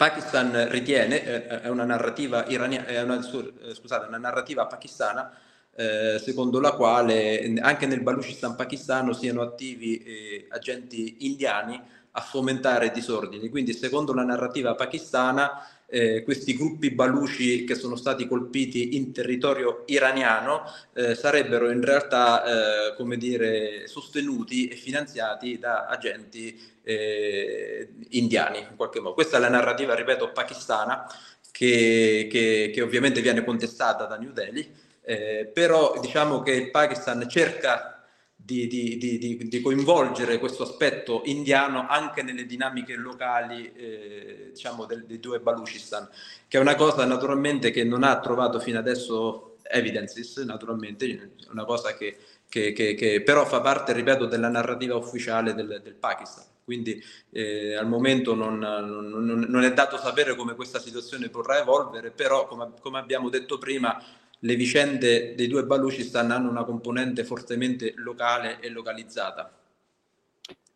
Pakistan ritiene, eh, è una narrativa irania, è una, scusate, una narrativa pakistana, eh, secondo la quale anche nel Baluchistan pakistano siano attivi eh, agenti indiani a fomentare disordini. Quindi, secondo la narrativa pakistana, eh, questi gruppi baluci che sono stati colpiti in territorio iraniano eh, sarebbero in realtà, eh, come dire, sostenuti e finanziati da agenti Eh, indiani in qualche modo. Questa è la narrativa, ripeto, pakistana, che, che, che ovviamente viene contestata da New Delhi, eh, però diciamo che il Pakistan cerca di, di, di, di, di coinvolgere questo aspetto indiano anche nelle dinamiche locali eh, diciamo del, dei due Baluchistan, che è una cosa naturalmente che non ha trovato fino adesso evidences, naturalmente una cosa che, che, che, che però fa parte, ripeto, della narrativa ufficiale del, del Pakistan. Quindi eh, al momento non, non, non è dato sapere come questa situazione potrà evolvere, però come, come abbiamo detto prima, le vicende dei due Baluchistan hanno una componente fortemente locale e localizzata.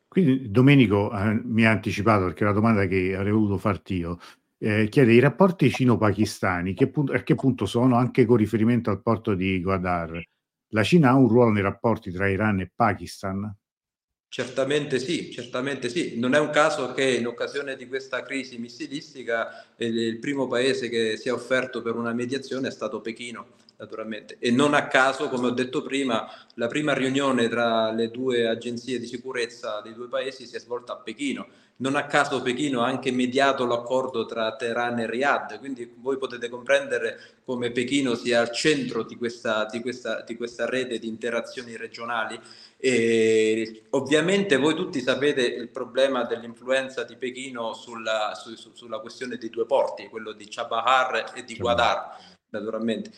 Quindi Domenico eh, mi ha anticipato, perché è una domanda che avrei voluto farti io, eh, chiede i rapporti cino-pakistani, che punto, a che punto sono anche con riferimento al porto di Gwadar? La Cina ha un ruolo nei rapporti tra Iran e Pakistan? Certamente sì, certamente sì. Non è un caso che in occasione di questa crisi missilistica il primo paese che si è offerto per una mediazione è stato Pechino, naturalmente. E non a caso, come ho detto prima, la prima riunione tra le due agenzie di sicurezza dei due paesi si è svolta a Pechino. Non a caso Pechino ha anche mediato l'accordo tra Teheran e Riyadh, quindi voi potete comprendere come Pechino sia al centro di questa, di questa, di questa rete di interazioni regionali. E ovviamente voi tutti sapete il problema dell'influenza di Pechino sulla, su, su, sulla questione dei due porti, quello di Chabahar e di Gwadar, naturalmente.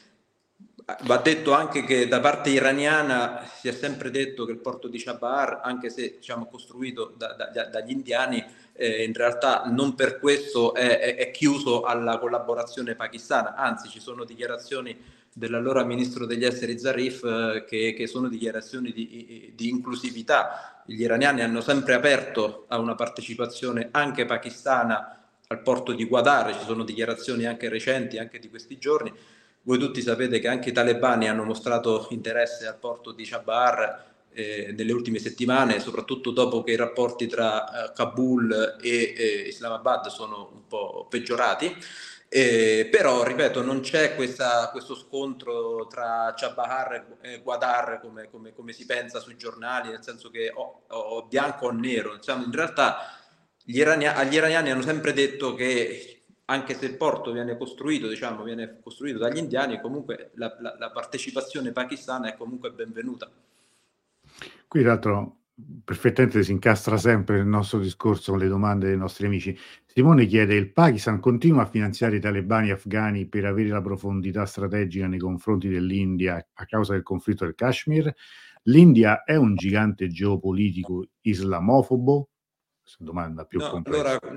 Va detto anche che da parte iraniana si è sempre detto che il porto di Chabahar, anche se diciamo, costruito da, da, dagli indiani, eh, in realtà non per questo è, è, è chiuso alla collaborazione pakistana, anzi ci sono dichiarazioni dell'allora ministro degli esteri Zarif eh, che, che sono dichiarazioni di, di inclusività. Gli iraniani hanno sempre aperto a una partecipazione anche pakistana al porto di Gwadar, ci sono dichiarazioni anche recenti, anche di questi giorni. Voi tutti sapete che anche i talebani hanno mostrato interesse al porto di Chabahar eh, nelle ultime settimane, soprattutto dopo che i rapporti tra eh, Kabul e eh, Islamabad sono un po' peggiorati. Eh, però, ripeto, non c'è questa, questo scontro tra Chabahar e Gwadar come, come, come si pensa sui giornali, nel senso che o, o bianco o nero. Diciamo, in realtà gli iraniani, agli iraniani hanno sempre detto che anche se il porto viene costruito, diciamo, viene costruito dagli indiani, comunque la, la, la partecipazione pakistana è comunque benvenuta. Qui, tra l'altro, perfettamente si incastra sempre il nostro discorso con le domande dei nostri amici. Simone chiede: il Pakistan continua a finanziare i talebani afghani per avere la profondità strategica nei confronti dell'India a causa del conflitto del Kashmir? L'India è un gigante geopolitico islamofobo? Domanda più no, complessa. Allora,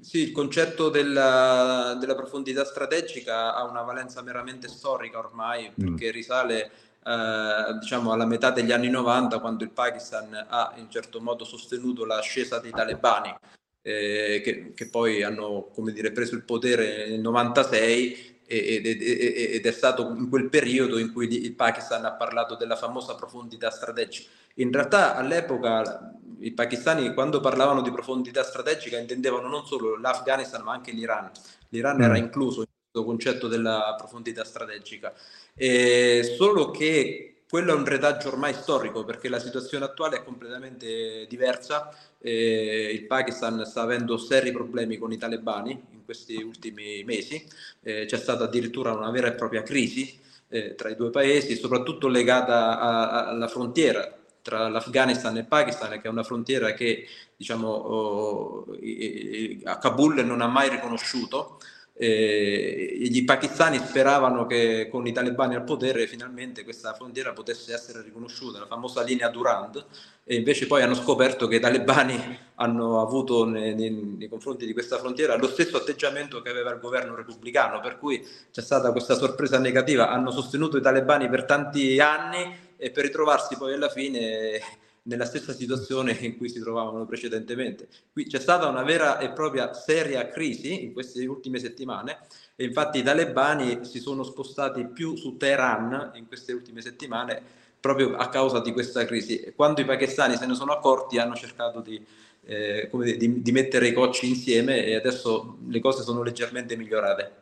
sì, il concetto della, della profondità strategica ha una valenza meramente storica ormai, perché mm. risale eh, diciamo alla metà degli anni novanta, quando il Pakistan ha in certo modo sostenuto l'ascesa dei talebani, eh, che, che poi hanno, come dire, preso il potere nel novantasei. Ed, ed, ed è stato in quel periodo in cui il Pakistan ha parlato della famosa profondità strategica. In realtà all'epoca i pakistani, quando parlavano di profondità strategica, intendevano non solo l'Afghanistan ma anche l'Iran. L'Iran era incluso in questo concetto della profondità strategica, e solo che quello è un retaggio ormai storico, perché la situazione attuale è completamente diversa. Eh, il Pakistan sta avendo seri problemi con i talebani in questi ultimi mesi, eh, c'è stata addirittura una vera e propria crisi eh, tra i due paesi, soprattutto legata a, a, alla frontiera tra l'Afghanistan e il Pakistan, che è una frontiera che diciamo, oh, eh, a Kabul non ha mai riconosciuto. Eh, gli pakistani speravano che con i talebani al potere finalmente questa frontiera potesse essere riconosciuta, la famosa linea Durand, e invece poi hanno scoperto che i talebani hanno avuto nei, nei, nei confronti di questa frontiera lo stesso atteggiamento che aveva il governo repubblicano, per cui c'è stata questa sorpresa negativa. Hanno sostenuto i talebani per tanti anni e per ritrovarsi poi alla fine nella stessa situazione in cui si trovavano precedentemente. Qui c'è stata una vera e propria seria crisi in queste ultime settimane, e infatti i talebani si sono spostati più su Teheran in queste ultime settimane proprio a causa di questa crisi. E quando i pakistani se ne sono accorti, hanno cercato di, eh, come dire, di, di mettere i cocci insieme, e adesso le cose sono leggermente migliorate.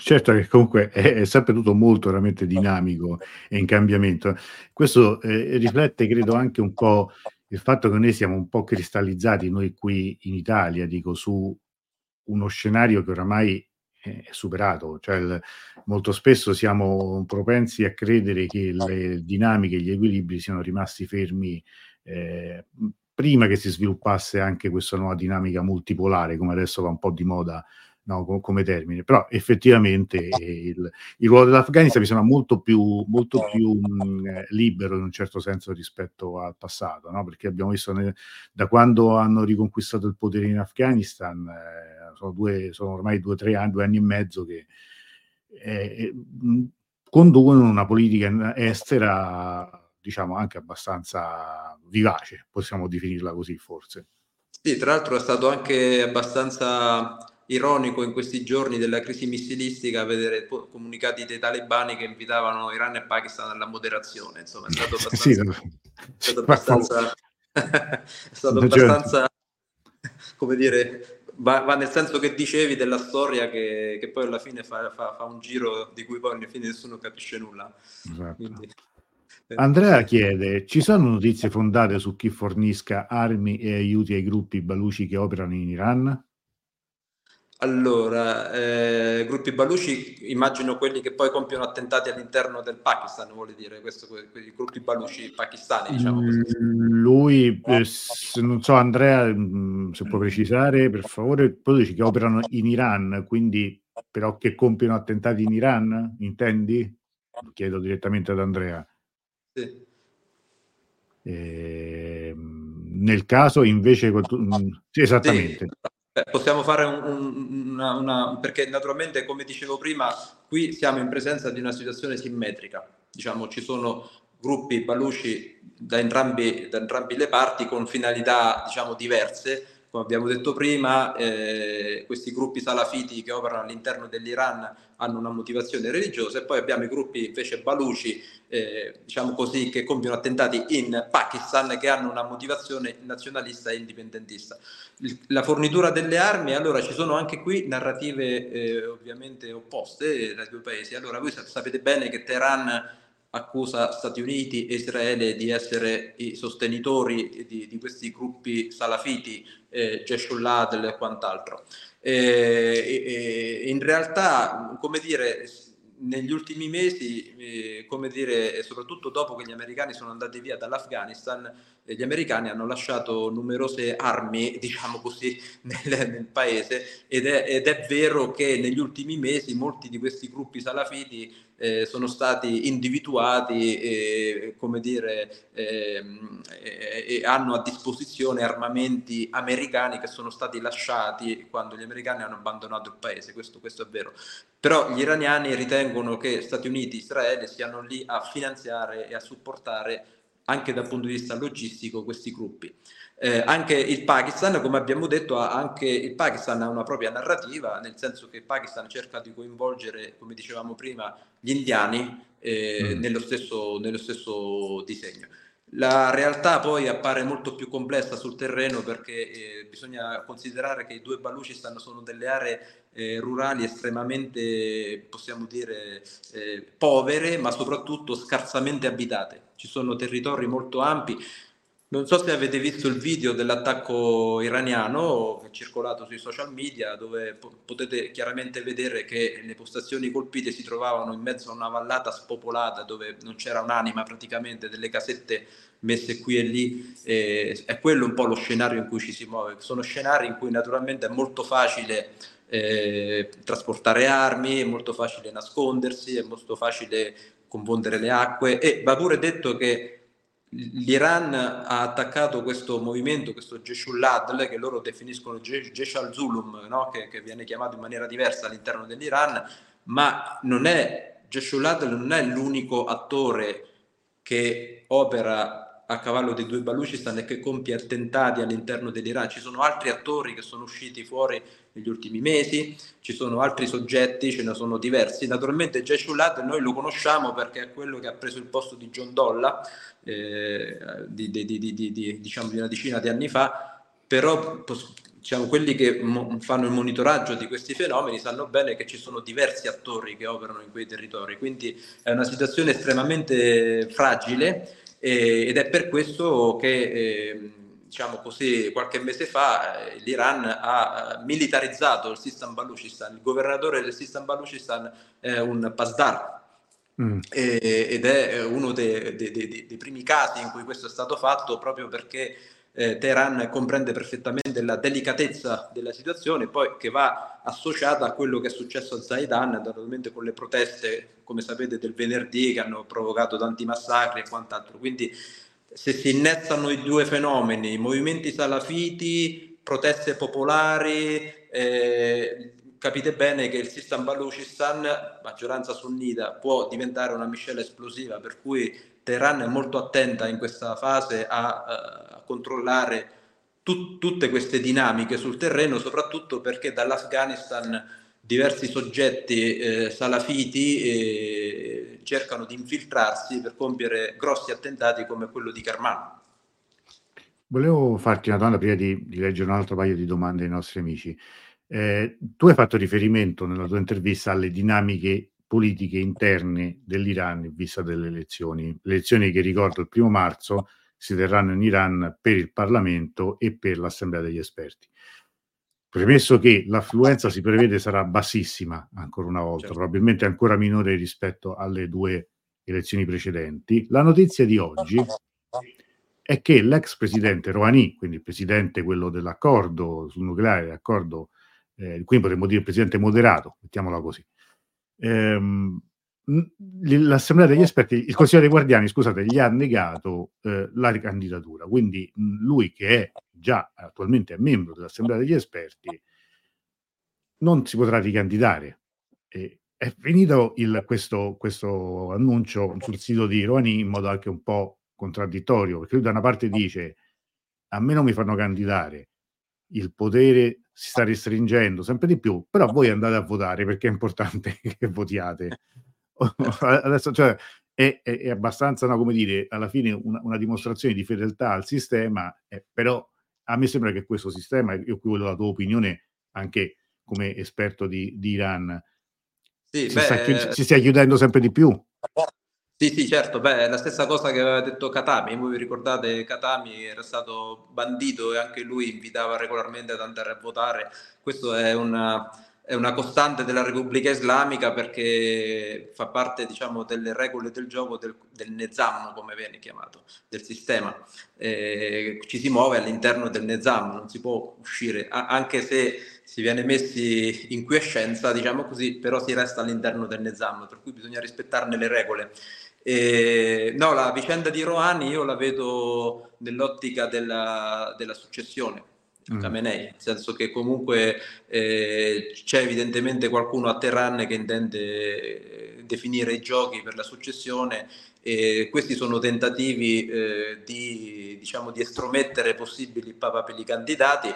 Certo che comunque è, è sempre tutto molto veramente dinamico e in cambiamento. Questo eh, riflette, credo, anche un po' il fatto che noi siamo un po' cristallizzati, noi qui in Italia, dico, su uno scenario che oramai è superato, cioè il, molto spesso siamo propensi a credere che le dinamiche e gli equilibri siano rimasti fermi eh, prima che si sviluppasse anche questa nuova dinamica multipolare, come adesso va un po' di moda, no, come termine. Però effettivamente il, il ruolo dell'Afghanistan mi sembra molto più, molto più mh, libero in un certo senso rispetto al passato, no? Perché abbiamo visto ne, da quando hanno riconquistato il potere in Afghanistan eh, sono, due, sono ormai due, tre anni, due anni e mezzo che eh, conducono una politica estera diciamo anche abbastanza vivace, possiamo definirla così forse. Sì, tra l'altro è stato anche abbastanza ironico in questi giorni della crisi missilistica vedere comunicati dei talebani che invitavano Iran e Pakistan alla moderazione. Insomma, è stato abbastanza, sì, è stato abbastanza, è stato abbastanza come dire, va, va nel senso che dicevi della storia che, che poi alla fine fa, fa, fa un giro di cui poi alla fine nessuno capisce nulla. Esatto. Quindi, eh. Andrea chiede, ci sono notizie fondate su chi fornisca armi e aiuti ai gruppi baluci che operano in Iran? Allora, eh, gruppi baluci, immagino quelli che poi compiono attentati all'interno del Pakistan, vuole dire, questo, i gruppi baluci pakistani, diciamo così. Lui, eh, non so Andrea, se può precisare, per favore, poi dici che operano in Iran, quindi però che compiono attentati in Iran, intendi? Chiedo direttamente ad Andrea. Sì. Eh, nel caso invece... Sì, esattamente. Sì. Possiamo fare un, un, una, una... perché naturalmente, come dicevo prima, qui siamo in presenza di una situazione simmetrica. Diciamo, ci sono gruppi baluci da entrambi, da entrambi le parti con finalità, diciamo, diverse. Come abbiamo detto prima, eh, questi gruppi salafiti che operano all'interno dell'Iran hanno una motivazione religiosa, e poi abbiamo i gruppi invece baluci, eh, diciamo così, che compiono attentati in Pakistan, che hanno una motivazione nazionalista e indipendentista. Il, la fornitura delle armi, allora ci sono anche qui narrative eh, ovviamente opposte dai due paesi. Allora voi sapete bene che Teheran accusa Stati Uniti e Israele di essere i sostenitori di, di questi gruppi salafiti, eh, Jaish ul-Adl e quant'altro. E, e, in realtà, come dire, negli ultimi mesi, eh, come dire, soprattutto dopo che gli americani sono andati via dall'Afghanistan, eh, gli americani hanno lasciato numerose armi, diciamo così, nel, nel paese, ed è, ed è vero che negli ultimi mesi molti di questi gruppi salafiti eh, sono stati individuati e, come dire, eh, e, e hanno a disposizione armamenti americani che sono stati lasciati quando gli americani hanno abbandonato il paese. Questo, questo è vero. Però gli iraniani ritengono che Stati Uniti e Israele siano lì a finanziare e a supportare, anche dal punto di vista logistico, questi gruppi. Eh, anche il Pakistan, come abbiamo detto, ha anche il Pakistan ha una propria narrativa, nel senso che il Pakistan cerca di coinvolgere, come dicevamo prima, gli indiani eh, mm. nello stesso, nello stesso disegno. La realtà poi appare molto più complessa sul terreno, perché eh, bisogna considerare che i due Baluchistan sono delle aree eh, rurali estremamente, possiamo dire, eh, povere, ma soprattutto scarsamente abitate. Ci sono territori molto ampi. Non so se avete visto il video dell'attacco iraniano che è circolato sui social media, dove po- potete chiaramente vedere che le postazioni colpite si trovavano in mezzo a una vallata spopolata, dove non c'era un'anima praticamente, delle casette messe qui e lì. Eh, è quello un po' lo scenario in cui ci si muove. Sono scenari in cui naturalmente è molto facile eh, trasportare armi, è molto facile nascondersi, è molto facile confondere le acque, e va pure detto che l'Iran ha attaccato questo movimento, questo Jaish ul-Adl, che loro definiscono Jaish al-Zulum, no? che, che viene chiamato in maniera diversa all'interno dell'Iran, ma non è Jaish ul-Adl non è l'unico attore che opera a cavallo dei due Baluchistan e che compie attentati all'interno dell'Iran. Ci sono altri attori che sono usciti fuori negli ultimi mesi, ci sono altri soggetti, ce ne sono diversi. Naturalmente Jaish ul-Adl noi lo conosciamo perché è quello che ha preso il posto di Jundallah eh, di, di, di, di, di, diciamo di una decina di anni fa, però diciamo, quelli che mo- fanno il monitoraggio di questi fenomeni sanno bene che ci sono diversi attori che operano in quei territori, quindi è una situazione estremamente fragile eh, ed è per questo che eh, diciamo così, qualche mese fa l'Iran ha militarizzato il Sistan Baluchistan. Il governatore del Sistan Baluchistan è un pasdar mm. e, ed è uno dei, dei, dei, dei primi casi in cui questo è stato fatto, proprio perché eh, Teheran comprende perfettamente la delicatezza della situazione, poi che va associata a quello che è successo a Zaidan, naturalmente con le proteste, come sapete, del venerdì, che hanno provocato tanti massacri e quant'altro. Quindi se si innestano i due fenomeni, movimenti salafiti, proteste popolari, eh, capite bene che il Sistan Baluchistan, maggioranza sunnita, può diventare una miscela esplosiva, per cui Teheran è molto attenta in questa fase a, a controllare tut, tutte queste dinamiche sul terreno, soprattutto perché dall'Afghanistan diversi soggetti eh, salafiti eh, cercano di infiltrarsi per compiere grossi attentati come quello di Kerman. Volevo farti una domanda prima di, di leggere un altro paio di domande ai nostri amici. Eh, tu hai fatto riferimento nella tua intervista alle dinamiche politiche interne dell'Iran in vista delle elezioni, le elezioni che ricordo il primo marzo si terranno in Iran per il Parlamento e per l'Assemblea degli Esperti. Premesso che l'affluenza si prevede sarà bassissima ancora una volta, certo, probabilmente ancora minore rispetto alle due elezioni precedenti, la notizia di oggi è che l'ex presidente Rouhani, quindi il presidente quello dell'accordo sul nucleare, l'accordo, eh, quindi potremmo dire presidente moderato, mettiamola così, ehm, l'Assemblea degli Esperti, il Consiglio dei Guardiani, scusate, gli ha negato eh, la ricandidatura, quindi lui che è già attualmente è membro dell'Assemblea degli Esperti non si potrà ricandidare. E è finito il, questo, questo annuncio sul sito di Rouhani in modo anche un po' contraddittorio, perché lui da una parte dice a me non mi fanno candidare, il potere si sta restringendo sempre di più, però voi andate a votare perché è importante che votiate. Adesso, cioè, è, è, è abbastanza, no, come dire, alla fine una, una dimostrazione di fedeltà al sistema, eh, però a me sembra che questo sistema, io qui voglio la tua opinione anche come esperto di, di Iran, sì, si, beh, sta chiud- si stia chiudendo sempre di più. Sì, sì, certo, beh, è la stessa cosa che aveva detto Khatami. Voi vi ricordate, Khatami era stato bandito e anche lui invitava regolarmente ad andare a votare. Questo è una... è una costante della Repubblica Islamica perché fa parte, diciamo, delle regole del gioco del, del Nezam, come viene chiamato, del sistema. Eh, ci si muove all'interno del Nezam, non si può uscire, a- anche se si viene messi in quiescenza, diciamo così, però si resta all'interno del Nezam, per cui bisogna rispettarne le regole. Eh, no, la vicenda di Rouhani io la vedo nell'ottica della, della successione. Khamenei, nel senso che comunque eh, c'è evidentemente qualcuno a Teheran che intende definire i giochi per la successione e questi sono tentativi eh, di, diciamo, di estromettere possibili papabili candidati.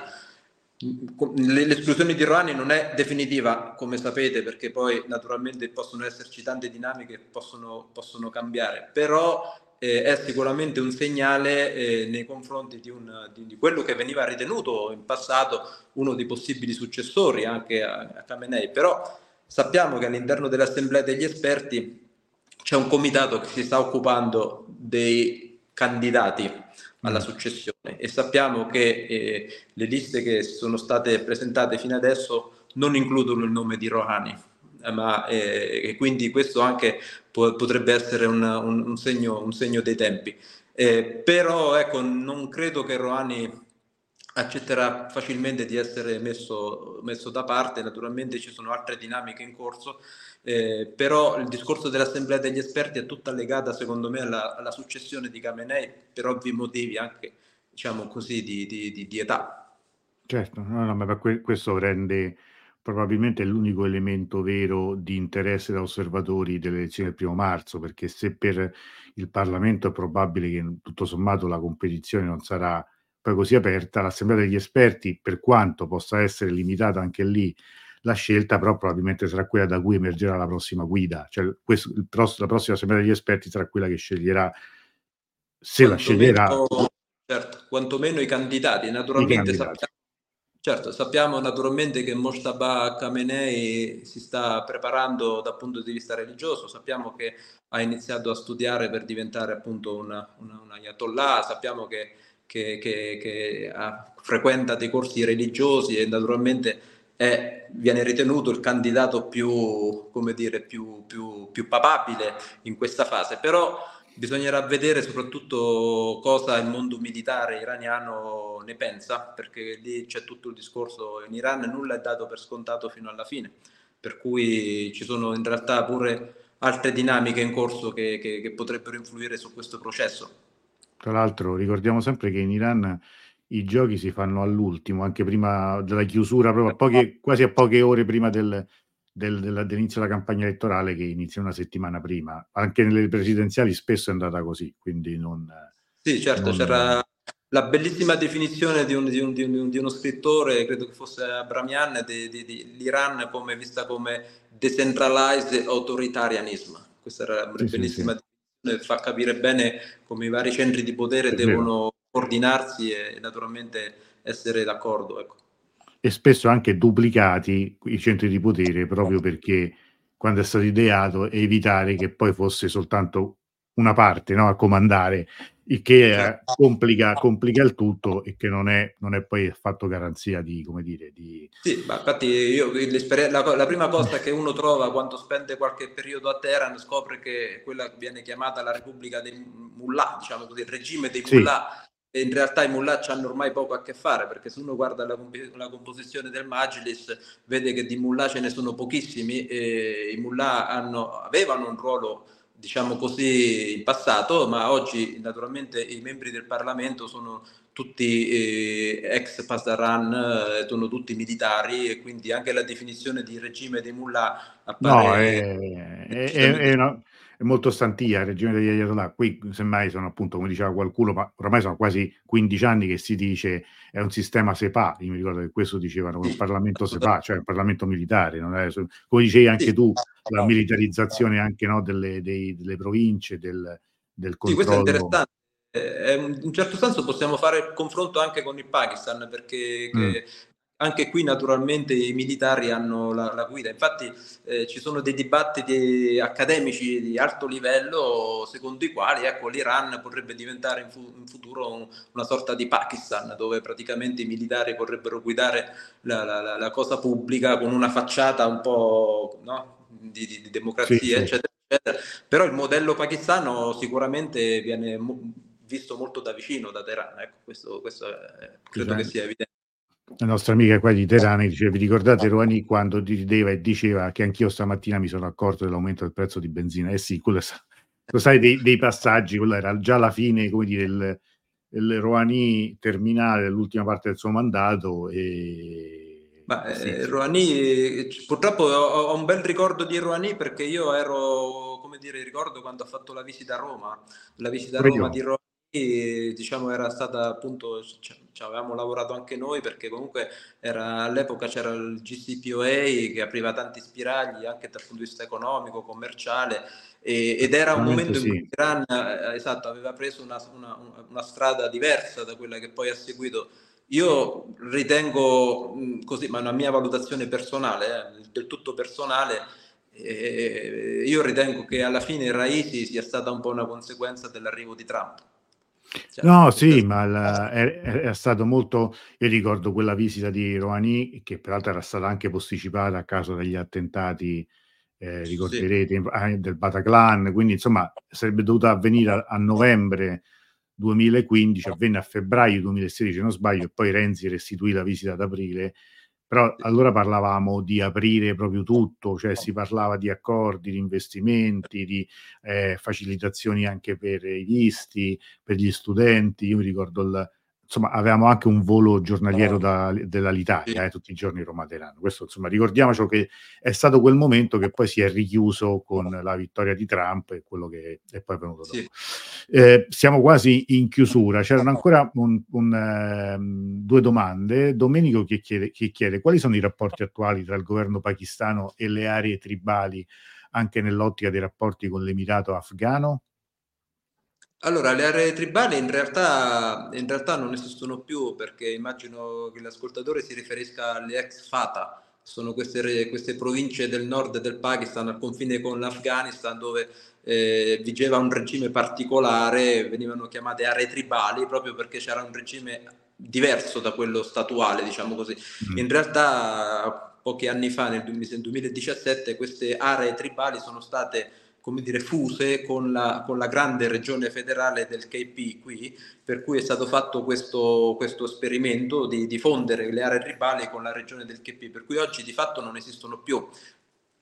L'esclusione di Rouhani non è definitiva, come sapete, perché poi naturalmente possono esserci tante dinamiche che possono, possono cambiare, però Eh, è sicuramente un segnale eh, nei confronti di, un, di, di quello che veniva ritenuto in passato uno dei possibili successori anche a, a Khamenei, però sappiamo che all'interno dell'Assemblea degli Esperti c'è un comitato che si sta occupando dei candidati alla successione e sappiamo che eh, le liste che sono state presentate fino adesso non includono il nome di Rouhani, ma eh, e quindi questo anche po- potrebbe essere un, un, un, segno, un segno dei tempi. Eh, però ecco, non credo che Rouhani accetterà facilmente di essere messo, messo da parte, naturalmente ci sono altre dinamiche in corso, eh, però il discorso dell'Assemblea degli Esperti è tutta legata secondo me alla, alla successione di Khamenei, per ovvi motivi anche, diciamo così, di, di, di, di età. Certo, no, no, ma que- questo rende... probabilmente è l'unico elemento vero di interesse da osservatori delle elezioni del primo marzo, perché se per il Parlamento è probabile che tutto sommato la competizione non sarà poi così aperta, l'Assemblea degli Esperti, per quanto possa essere limitata anche lì la scelta, però probabilmente sarà quella da cui emergerà la prossima guida, cioè questo, il pross- la prossima Assemblea degli Esperti sarà quella che sceglierà, se quanto la sceglierà meno, certo, quantomeno i candidati, naturalmente i candidati. Certo, sappiamo naturalmente che Moshtaba Khamenei si sta preparando dal punto di vista religioso, sappiamo che ha iniziato a studiare per diventare appunto una, una, una ayatollah, sappiamo che, che, che, che ha, frequenta dei corsi religiosi e naturalmente è, viene ritenuto il candidato più, come dire, più, più, più papabile in questa fase, però... bisognerà vedere soprattutto cosa il mondo militare iraniano ne pensa, perché lì c'è tutto il discorso, in Iran nulla è dato per scontato fino alla fine, per cui ci sono in realtà pure altre dinamiche in corso che, che, che potrebbero influire su questo processo. Tra l'altro ricordiamo sempre che in Iran i giochi si fanno all'ultimo, anche prima della chiusura, proprio a poche, quasi a poche ore prima del... Del, dell'inizio della campagna elettorale, che inizia una settimana prima. Anche nelle presidenziali spesso è andata così, quindi non... Sì, certo, non... c'era la bellissima definizione di, un, di, un, di, un, di uno scrittore, credo che fosse Abramian, di, di, di, l'Iran come vista come decentralized authoritarianism. Questa era una sì, bellissima sì, sì. definizione, fa capire bene come i vari centri di potere è devono vero. coordinarsi e, e naturalmente essere d'accordo. Ecco. E spesso anche duplicati i centri di potere, proprio perché quando è stato ideato evitare che poi fosse soltanto una parte, no, a comandare, il che complica, complica il tutto e che non è, non è poi affatto garanzia di, come dire, di... Sì, ma infatti io, la, la prima cosa che uno trova quando spende qualche periodo a Teheran scopre che quella che viene chiamata la Repubblica dei Mullah, diciamo così, il regime dei Mullah, sì. E in realtà i mullah hanno ormai poco a che fare, perché se uno guarda la, la composizione del Majlis vede che di mullah ce ne sono pochissimi, e i mullah hanno, avevano un ruolo, diciamo così, in passato, ma oggi naturalmente i membri del Parlamento sono tutti eh, ex Pasdaran, eh, sono tutti militari, e quindi anche la definizione di regime dei mullah appare... No, è, è, è, è una... è molto stantia il regime degli Ayatollah. Qui semmai sono, appunto, come diceva qualcuno, ma ormai sono quasi quindici anni che si dice è un sistema sepà. Io mi ricordo che questo dicevano, il Parlamento sepà, cioè il Parlamento militare, non è, come dicevi anche tu, la militarizzazione anche, no, delle, dei, delle province, del, del controllo. Sì, questo è interessante. Eh, in un certo senso possiamo fare il confronto anche con il Pakistan, perché... Mm. Che, anche qui naturalmente i militari hanno la, la guida, infatti eh, ci sono dei dibattiti accademici di alto livello secondo i quali, ecco, l'Iran potrebbe diventare in, fu- in futuro un, una sorta di Pakistan, dove praticamente i militari potrebbero guidare la, la, la cosa pubblica con una facciata un po', no, di, di democrazia, sì, eccetera, sì. eccetera. Però il modello pakistano sicuramente viene mo- visto molto da vicino da Teheran, ecco, questo, questo è, credo esatto. che sia evidente. La nostra amica qua di Teheran diceva: vi ricordate Rouhani quando rideva e diceva che anch'io stamattina mi sono accorto dell'aumento del prezzo di benzina? Eh sì, quello, lo sai, dei, dei passaggi, quello era già la fine, come dire, il, il Rouhani terminale dell'ultima parte del suo mandato. E... Ma eh, sì, sì. Rouhani, purtroppo ho, ho un bel ricordo di Rouhani, perché io ero, come dire, ricordo quando ha fatto la visita a Roma, la visita a Roma di Rouhani. E, diciamo, era stata, appunto, ci, ci avevamo lavorato anche noi, perché comunque era, all'epoca c'era il G C P O A che apriva tanti spiragli anche dal punto di vista economico, commerciale, e, ed era un momento sì. in cui l'Iran, esatto, aveva preso una, una, una strada diversa da quella che poi ha seguito. Io ritengo così, ma è una mia valutazione personale, eh, del tutto personale, eh, io ritengo che alla fine il Raisi sia stata un po' una conseguenza dell'arrivo di Trump. Cioè, no, sì, ma la, è, è stato molto. Io ricordo quella visita di Rouhani, che peraltro era stata anche posticipata a causa degli attentati, eh, ricorderete, sì. del Bataclan. Quindi, insomma, sarebbe dovuta avvenire a, a novembre duemilaquindici, avvenne a febbraio duemilasedici, se non sbaglio, e poi Renzi restituì la visita ad aprile. Però allora parlavamo di aprire proprio tutto, cioè si parlava di accordi, di investimenti, di eh, facilitazioni anche per i visti, per gli studenti. Io mi ricordo, il, insomma, avevamo anche un volo giornaliero da, dell'Alitalia, eh, tutti i giorni Roma-Teheran. Questo, insomma, ricordiamoci che è stato quel momento che poi si è richiuso con la vittoria di Trump e quello che è poi venuto dopo. Sì. Eh, siamo quasi in chiusura, c'erano ancora un, un, um, due domande. Domenico che chiede, che chiede quali sono i rapporti attuali tra il governo pakistano e le aree tribali, anche nell'ottica dei rapporti con l'emirato afghano. Allora, le aree tribali in realtà, in realtà non esistono più, perché immagino che l'ascoltatore si riferisca alle ex Fata. Sono queste, queste province del nord del Pakistan al confine con l'Afghanistan, dove eh, vigeva un regime particolare, venivano chiamate aree tribali proprio perché c'era un regime diverso da quello statuale, diciamo così. Mm. In realtà pochi anni fa, nel duemiladiciassette, queste aree tribali sono state, come dire, fuse con la, con la grande regione federale del K P qui, per cui è stato fatto questo, questo esperimento di, di fondere le aree tribali con la regione del K P, per cui oggi di fatto non esistono più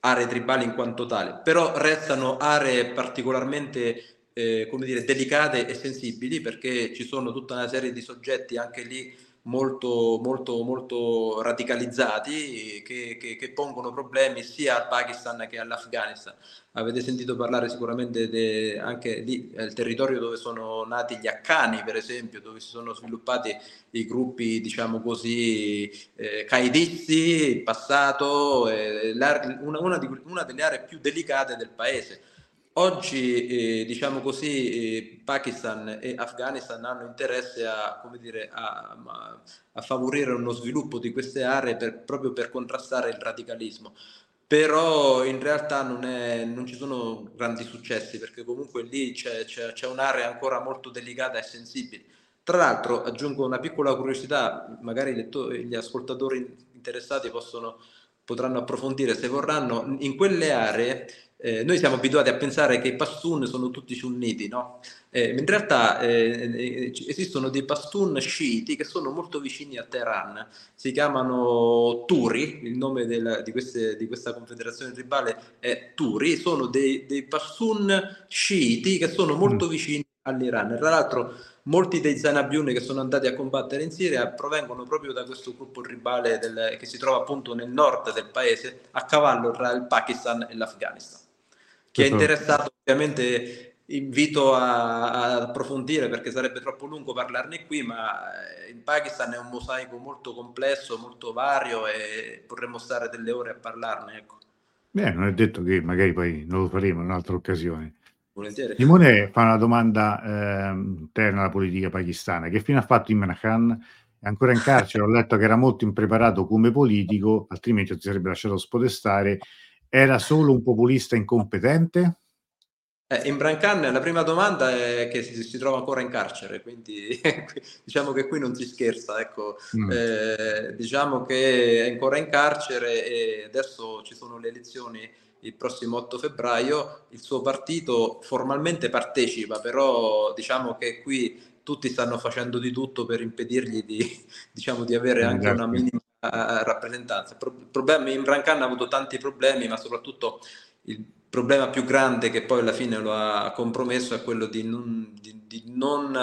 aree tribali in quanto tale, però restano aree particolarmente eh, come dire, delicate e sensibili, perché ci sono tutta una serie di soggetti anche lì molto, molto, molto radicalizzati che, che, che pongono problemi sia al Pakistan che all'Afghanistan. Avete sentito parlare sicuramente de, anche lì, il territorio dove sono nati gli Haqqani, per esempio, dove si sono sviluppati i gruppi, diciamo così, eh, qaedisti in passato, eh, la, una, una, di, una delle aree più delicate del paese. Oggi, eh, diciamo così, eh, Pakistan e Afghanistan hanno interesse a, come dire, a, a favorire uno sviluppo di queste aree per, proprio per contrastare il radicalismo. Però in realtà non, è, non ci sono grandi successi, perché comunque lì c'è, c'è, c'è un'area ancora molto delicata e sensibile. Tra l'altro aggiungo una piccola curiosità, magari gli ascoltatori interessati possono, potranno approfondire se vorranno. In quelle aree eh, noi siamo abituati a pensare che i Pashtun sono tutti sunniti, no? Eh, in realtà eh, esistono dei Pashtun sciiti che sono molto vicini a Teheran, si chiamano Turi, il nome della, di, queste, di questa confederazione tribale è Turi, sono dei, dei Pashtun sciiti che sono molto vicini all'Iran. Tra l'altro molti dei Zainabiyoun che sono andati a combattere in Siria provengono proprio da questo gruppo tribale del, che si trova appunto nel nord del paese, a cavallo tra il Pakistan e l'Afghanistan. Chi è interessato, ovviamente invito a, a approfondire, perché sarebbe troppo lungo parlarne qui, ma il Pakistan è un mosaico molto complesso, molto vario, e vorremmo stare delle ore a parlarne, ecco. Beh, non è detto che magari poi non lo faremo in un'altra occasione. Volentieri. Simone fa una domanda eh, interna alla politica pakistana: che fine ha fatto Imran Khan? È ancora in carcere? Ho letto che era molto impreparato come politico, altrimenti si sarebbe lasciato spodestare. Era solo un populista incompetente? Eh, Imran Khan, la prima domanda è che si, si trova ancora in carcere, quindi diciamo che qui non si scherza, ecco. Mm. Eh, diciamo che è ancora in carcere e adesso ci sono le elezioni il prossimo otto febbraio, il suo partito formalmente partecipa, però diciamo che qui tutti stanno facendo di tutto per impedirgli di, diciamo, di avere anche una minima rappresentanza. Pro- problemi, Imran Khan ha avuto tanti problemi, ma soprattutto il problema più grande che poi alla fine lo ha compromesso è quello di non, di, di non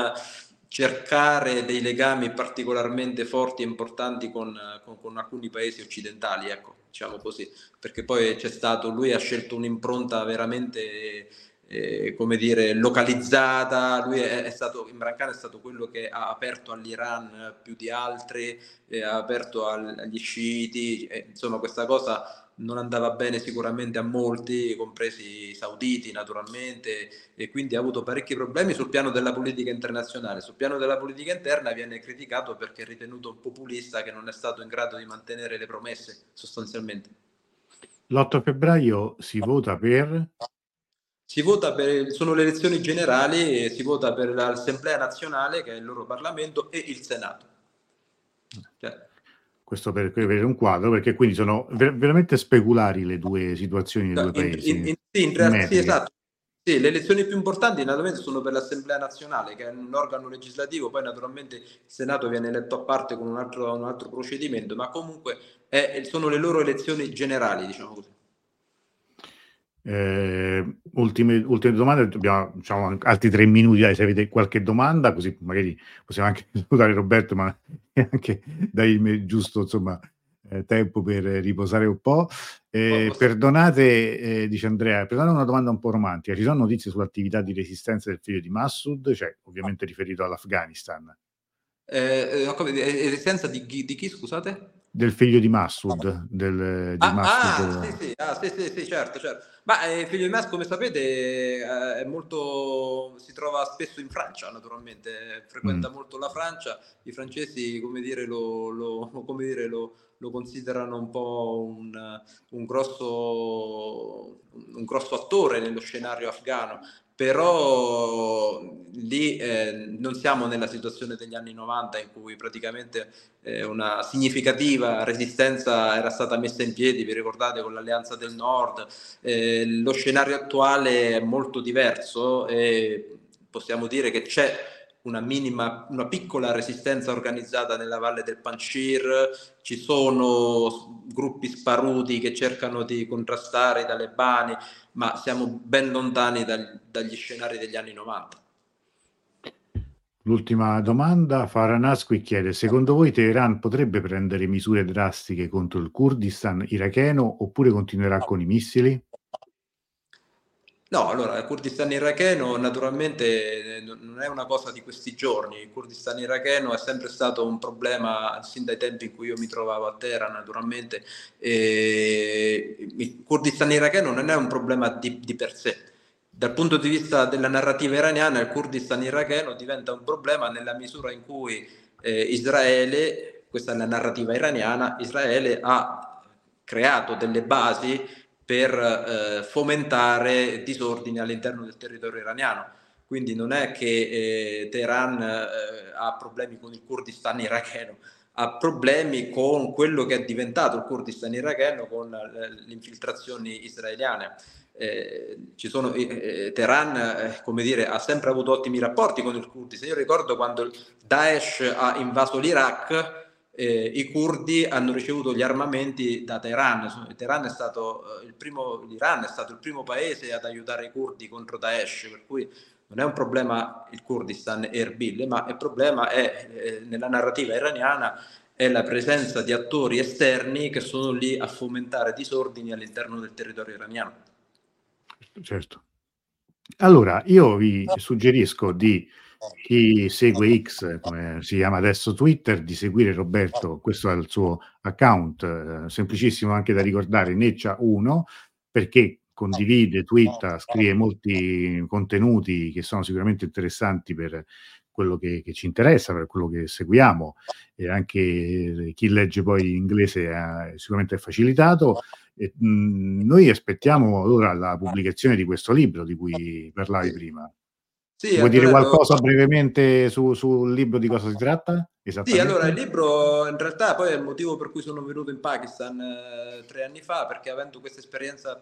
cercare dei legami particolarmente forti e importanti con, con, con alcuni paesi occidentali, ecco, diciamo così, perché poi c'è stato, lui ha scelto un'impronta veramente eh, come dire localizzata. Lui è, è stato, Imran Khan è stato quello che ha aperto all'Iran più di altri, eh, ha aperto al, agli sciiti, eh, insomma questa cosa non andava bene sicuramente a molti, compresi i sauditi naturalmente, e quindi ha avuto parecchi problemi sul piano della politica internazionale. Sul piano della politica interna viene criticato perché è ritenuto un populista che non è stato in grado di mantenere le promesse, sostanzialmente. L'otto febbraio si vota per? Si vota per, sono le elezioni generali, e si vota per l'Assemblea Nazionale, che è il loro Parlamento, e il Senato. Cioè, questo per avere un quadro, perché quindi sono ver- veramente speculari le due situazioni dei due paesi. In, in, in, sì, in realtà, sì, esatto. Sì, le elezioni più importanti naturalmente sono per l'Assemblea Nazionale, che è un organo legislativo, poi naturalmente il Senato viene eletto a parte con un altro, un altro procedimento, ma comunque è, sono le loro elezioni generali, diciamo così. Eh, ultime, ultime domande, abbiamo, diciamo, altri tre minuti, dai, se avete qualche domanda, così magari possiamo anche salutare Roberto, ma anche dai il giusto, insomma, eh, tempo per riposare un po'. Eh, perdonate, eh, dice Andrea, perdonate una domanda un po' romantica: ci sono notizie sull'attività di resistenza del figlio di Massoud, cioè ovviamente riferito all'Afghanistan? Eh, resistenza di, di chi, scusate? Del figlio di Massoud, del, di ah, Massoud. Ah, sì, sì, ah, sì, sì, sì, certo, certo. Ma il eh, figlio di Massoud, come sapete, è molto, si trova spesso in Francia, naturalmente, frequenta mm. molto la Francia. I francesi, come dire, lo, lo, come dire, lo, lo considerano un po' un, un, grosso, un grosso attore nello scenario afghano. Però lì eh, non siamo nella situazione degli anni novanta, in cui praticamente eh, una significativa resistenza era stata messa in piedi, vi ricordate, con l'Alleanza del Nord. Eh, lo scenario attuale è molto diverso, e possiamo dire che c'è una minima, una piccola resistenza organizzata nella valle del Panjshir, ci sono gruppi sparuti che cercano di contrastare i talebani, ma siamo ben lontani dal, dagli scenari degli anni novanta. L'ultima domanda, Faranasqui chiede: secondo voi Teheran potrebbe prendere misure drastiche contro il Kurdistan iracheno, oppure continuerà con i missili? No, allora, il Kurdistan iracheno naturalmente non è una cosa di questi giorni. Il Kurdistan iracheno è sempre stato un problema sin dai tempi in cui io mi trovavo a Teheran, naturalmente. E il Kurdistan iracheno non è un problema di, di per sé. Dal punto di vista della narrativa iraniana, il Kurdistan iracheno diventa un problema nella misura in cui eh, Israele, questa è la narrativa iraniana, Israele ha creato delle basi per eh, fomentare disordini all'interno del territorio iraniano. Quindi non è che eh, Teheran eh, ha problemi con il Kurdistan iracheno, ha problemi con quello che è diventato il Kurdistan iracheno con eh, le infiltrazioni israeliane. Eh, ci sono, eh, Teheran eh, come dire, ha sempre avuto ottimi rapporti con il Kurdistan. Io ricordo quando Daesh ha invaso l'Iraq, eh, i curdi hanno ricevuto gli armamenti da Teheran. Teheran è stato eh, il primo, l'Iran è stato il primo paese ad aiutare i curdi contro Daesh, per cui non è un problema il Kurdistan e Erbil, ma il problema è, eh, nella narrativa iraniana, è la presenza di attori esterni che sono lì a fomentare disordini all'interno del territorio iraniano. Certo. Allora, io vi suggerisco di chi segue X, come si chiama adesso Twitter, di seguire Roberto. Questo è il suo account, eh, semplicissimo anche da ricordare, Neccia uno, perché condivide, twitta, scrive molti contenuti che sono sicuramente interessanti per quello che, che ci interessa, per quello che seguiamo, e anche chi legge poi in inglese è sicuramente facilitato. E, mh, noi aspettiamo ora la pubblicazione di questo libro di cui parlavi prima. Sì, vuoi dire qualcosa brevemente su, sul libro, di cosa si tratta? Sì, allora il libro in realtà poi è il motivo per cui sono venuto in Pakistan eh, tre anni fa, perché avendo questa esperienza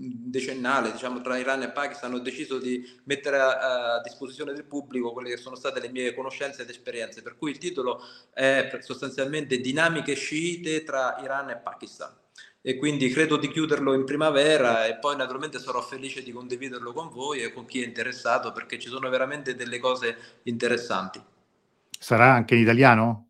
decennale, diciamo, tra Iran e Pakistan, ho deciso di mettere a, a disposizione del pubblico quelle che sono state le mie conoscenze ed esperienze, per cui il titolo è sostanzialmente Dinamiche sciite tra Iran e Pakistan, e quindi credo di chiuderlo in primavera e poi naturalmente sarò felice di condividerlo con voi e con chi è interessato, perché ci sono veramente delle cose interessanti. Sarà anche in italiano?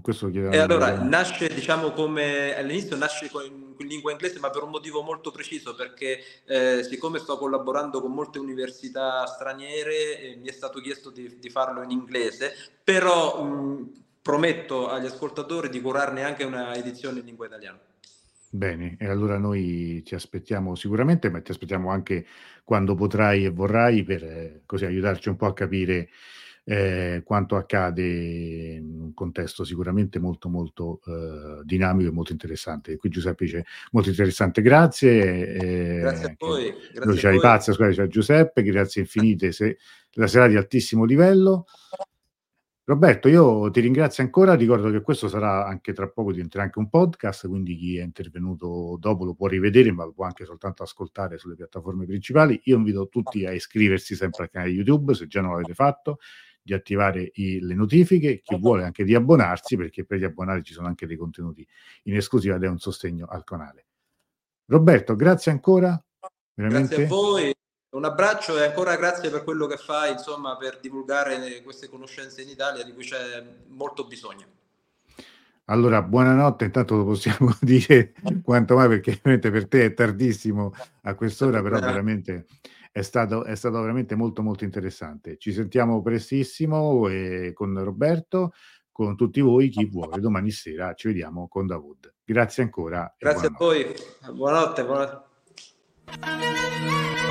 Questo e allora nasce, diciamo, come all'inizio nasce in lingua inglese, ma per un motivo molto preciso, perché eh, siccome sto collaborando con molte università straniere, eh, mi è stato chiesto di, di farlo in inglese, però mh, prometto agli ascoltatori di curarne anche una edizione in lingua italiana. Bene, e allora noi ti aspettiamo sicuramente, ma ti aspettiamo anche quando potrai e vorrai, per eh, così aiutarci un po' a capire Eh, quanto accade in un contesto sicuramente molto molto eh, dinamico e molto interessante. Qui Giuseppe dice molto interessante, grazie eh, grazie a voi, grazie noi a voi. Pazza, scusate, c'è Giuseppe, grazie infinite, se, la serata di altissimo livello. Roberto, io ti ringrazio ancora, ricordo che questo sarà anche tra poco, diventerà anche un podcast, quindi chi è intervenuto dopo lo può rivedere, ma lo può anche soltanto ascoltare sulle piattaforme principali. Io invito tutti a iscriversi sempre al canale YouTube, se già non l'avete fatto, di attivare i, le notifiche, chi vuole anche di abbonarsi, perché per gli abbonati ci sono anche dei contenuti in esclusiva ed è un sostegno al canale. Roberto, grazie ancora. Veramente. Grazie a voi, un abbraccio e ancora grazie per quello che fai, insomma, per divulgare queste conoscenze in Italia di cui c'è molto bisogno. Allora, buonanotte, intanto lo possiamo dire quanto mai, perché veramente per te è tardissimo a quest'ora, però veramente... È stato, è stato veramente molto molto interessante. Ci sentiamo prestissimo eh, con Roberto, con tutti voi, chi vuole. Domani sera ci vediamo con Davoud. Grazie ancora. Grazie a voi. Buonanotte. Buonanotte.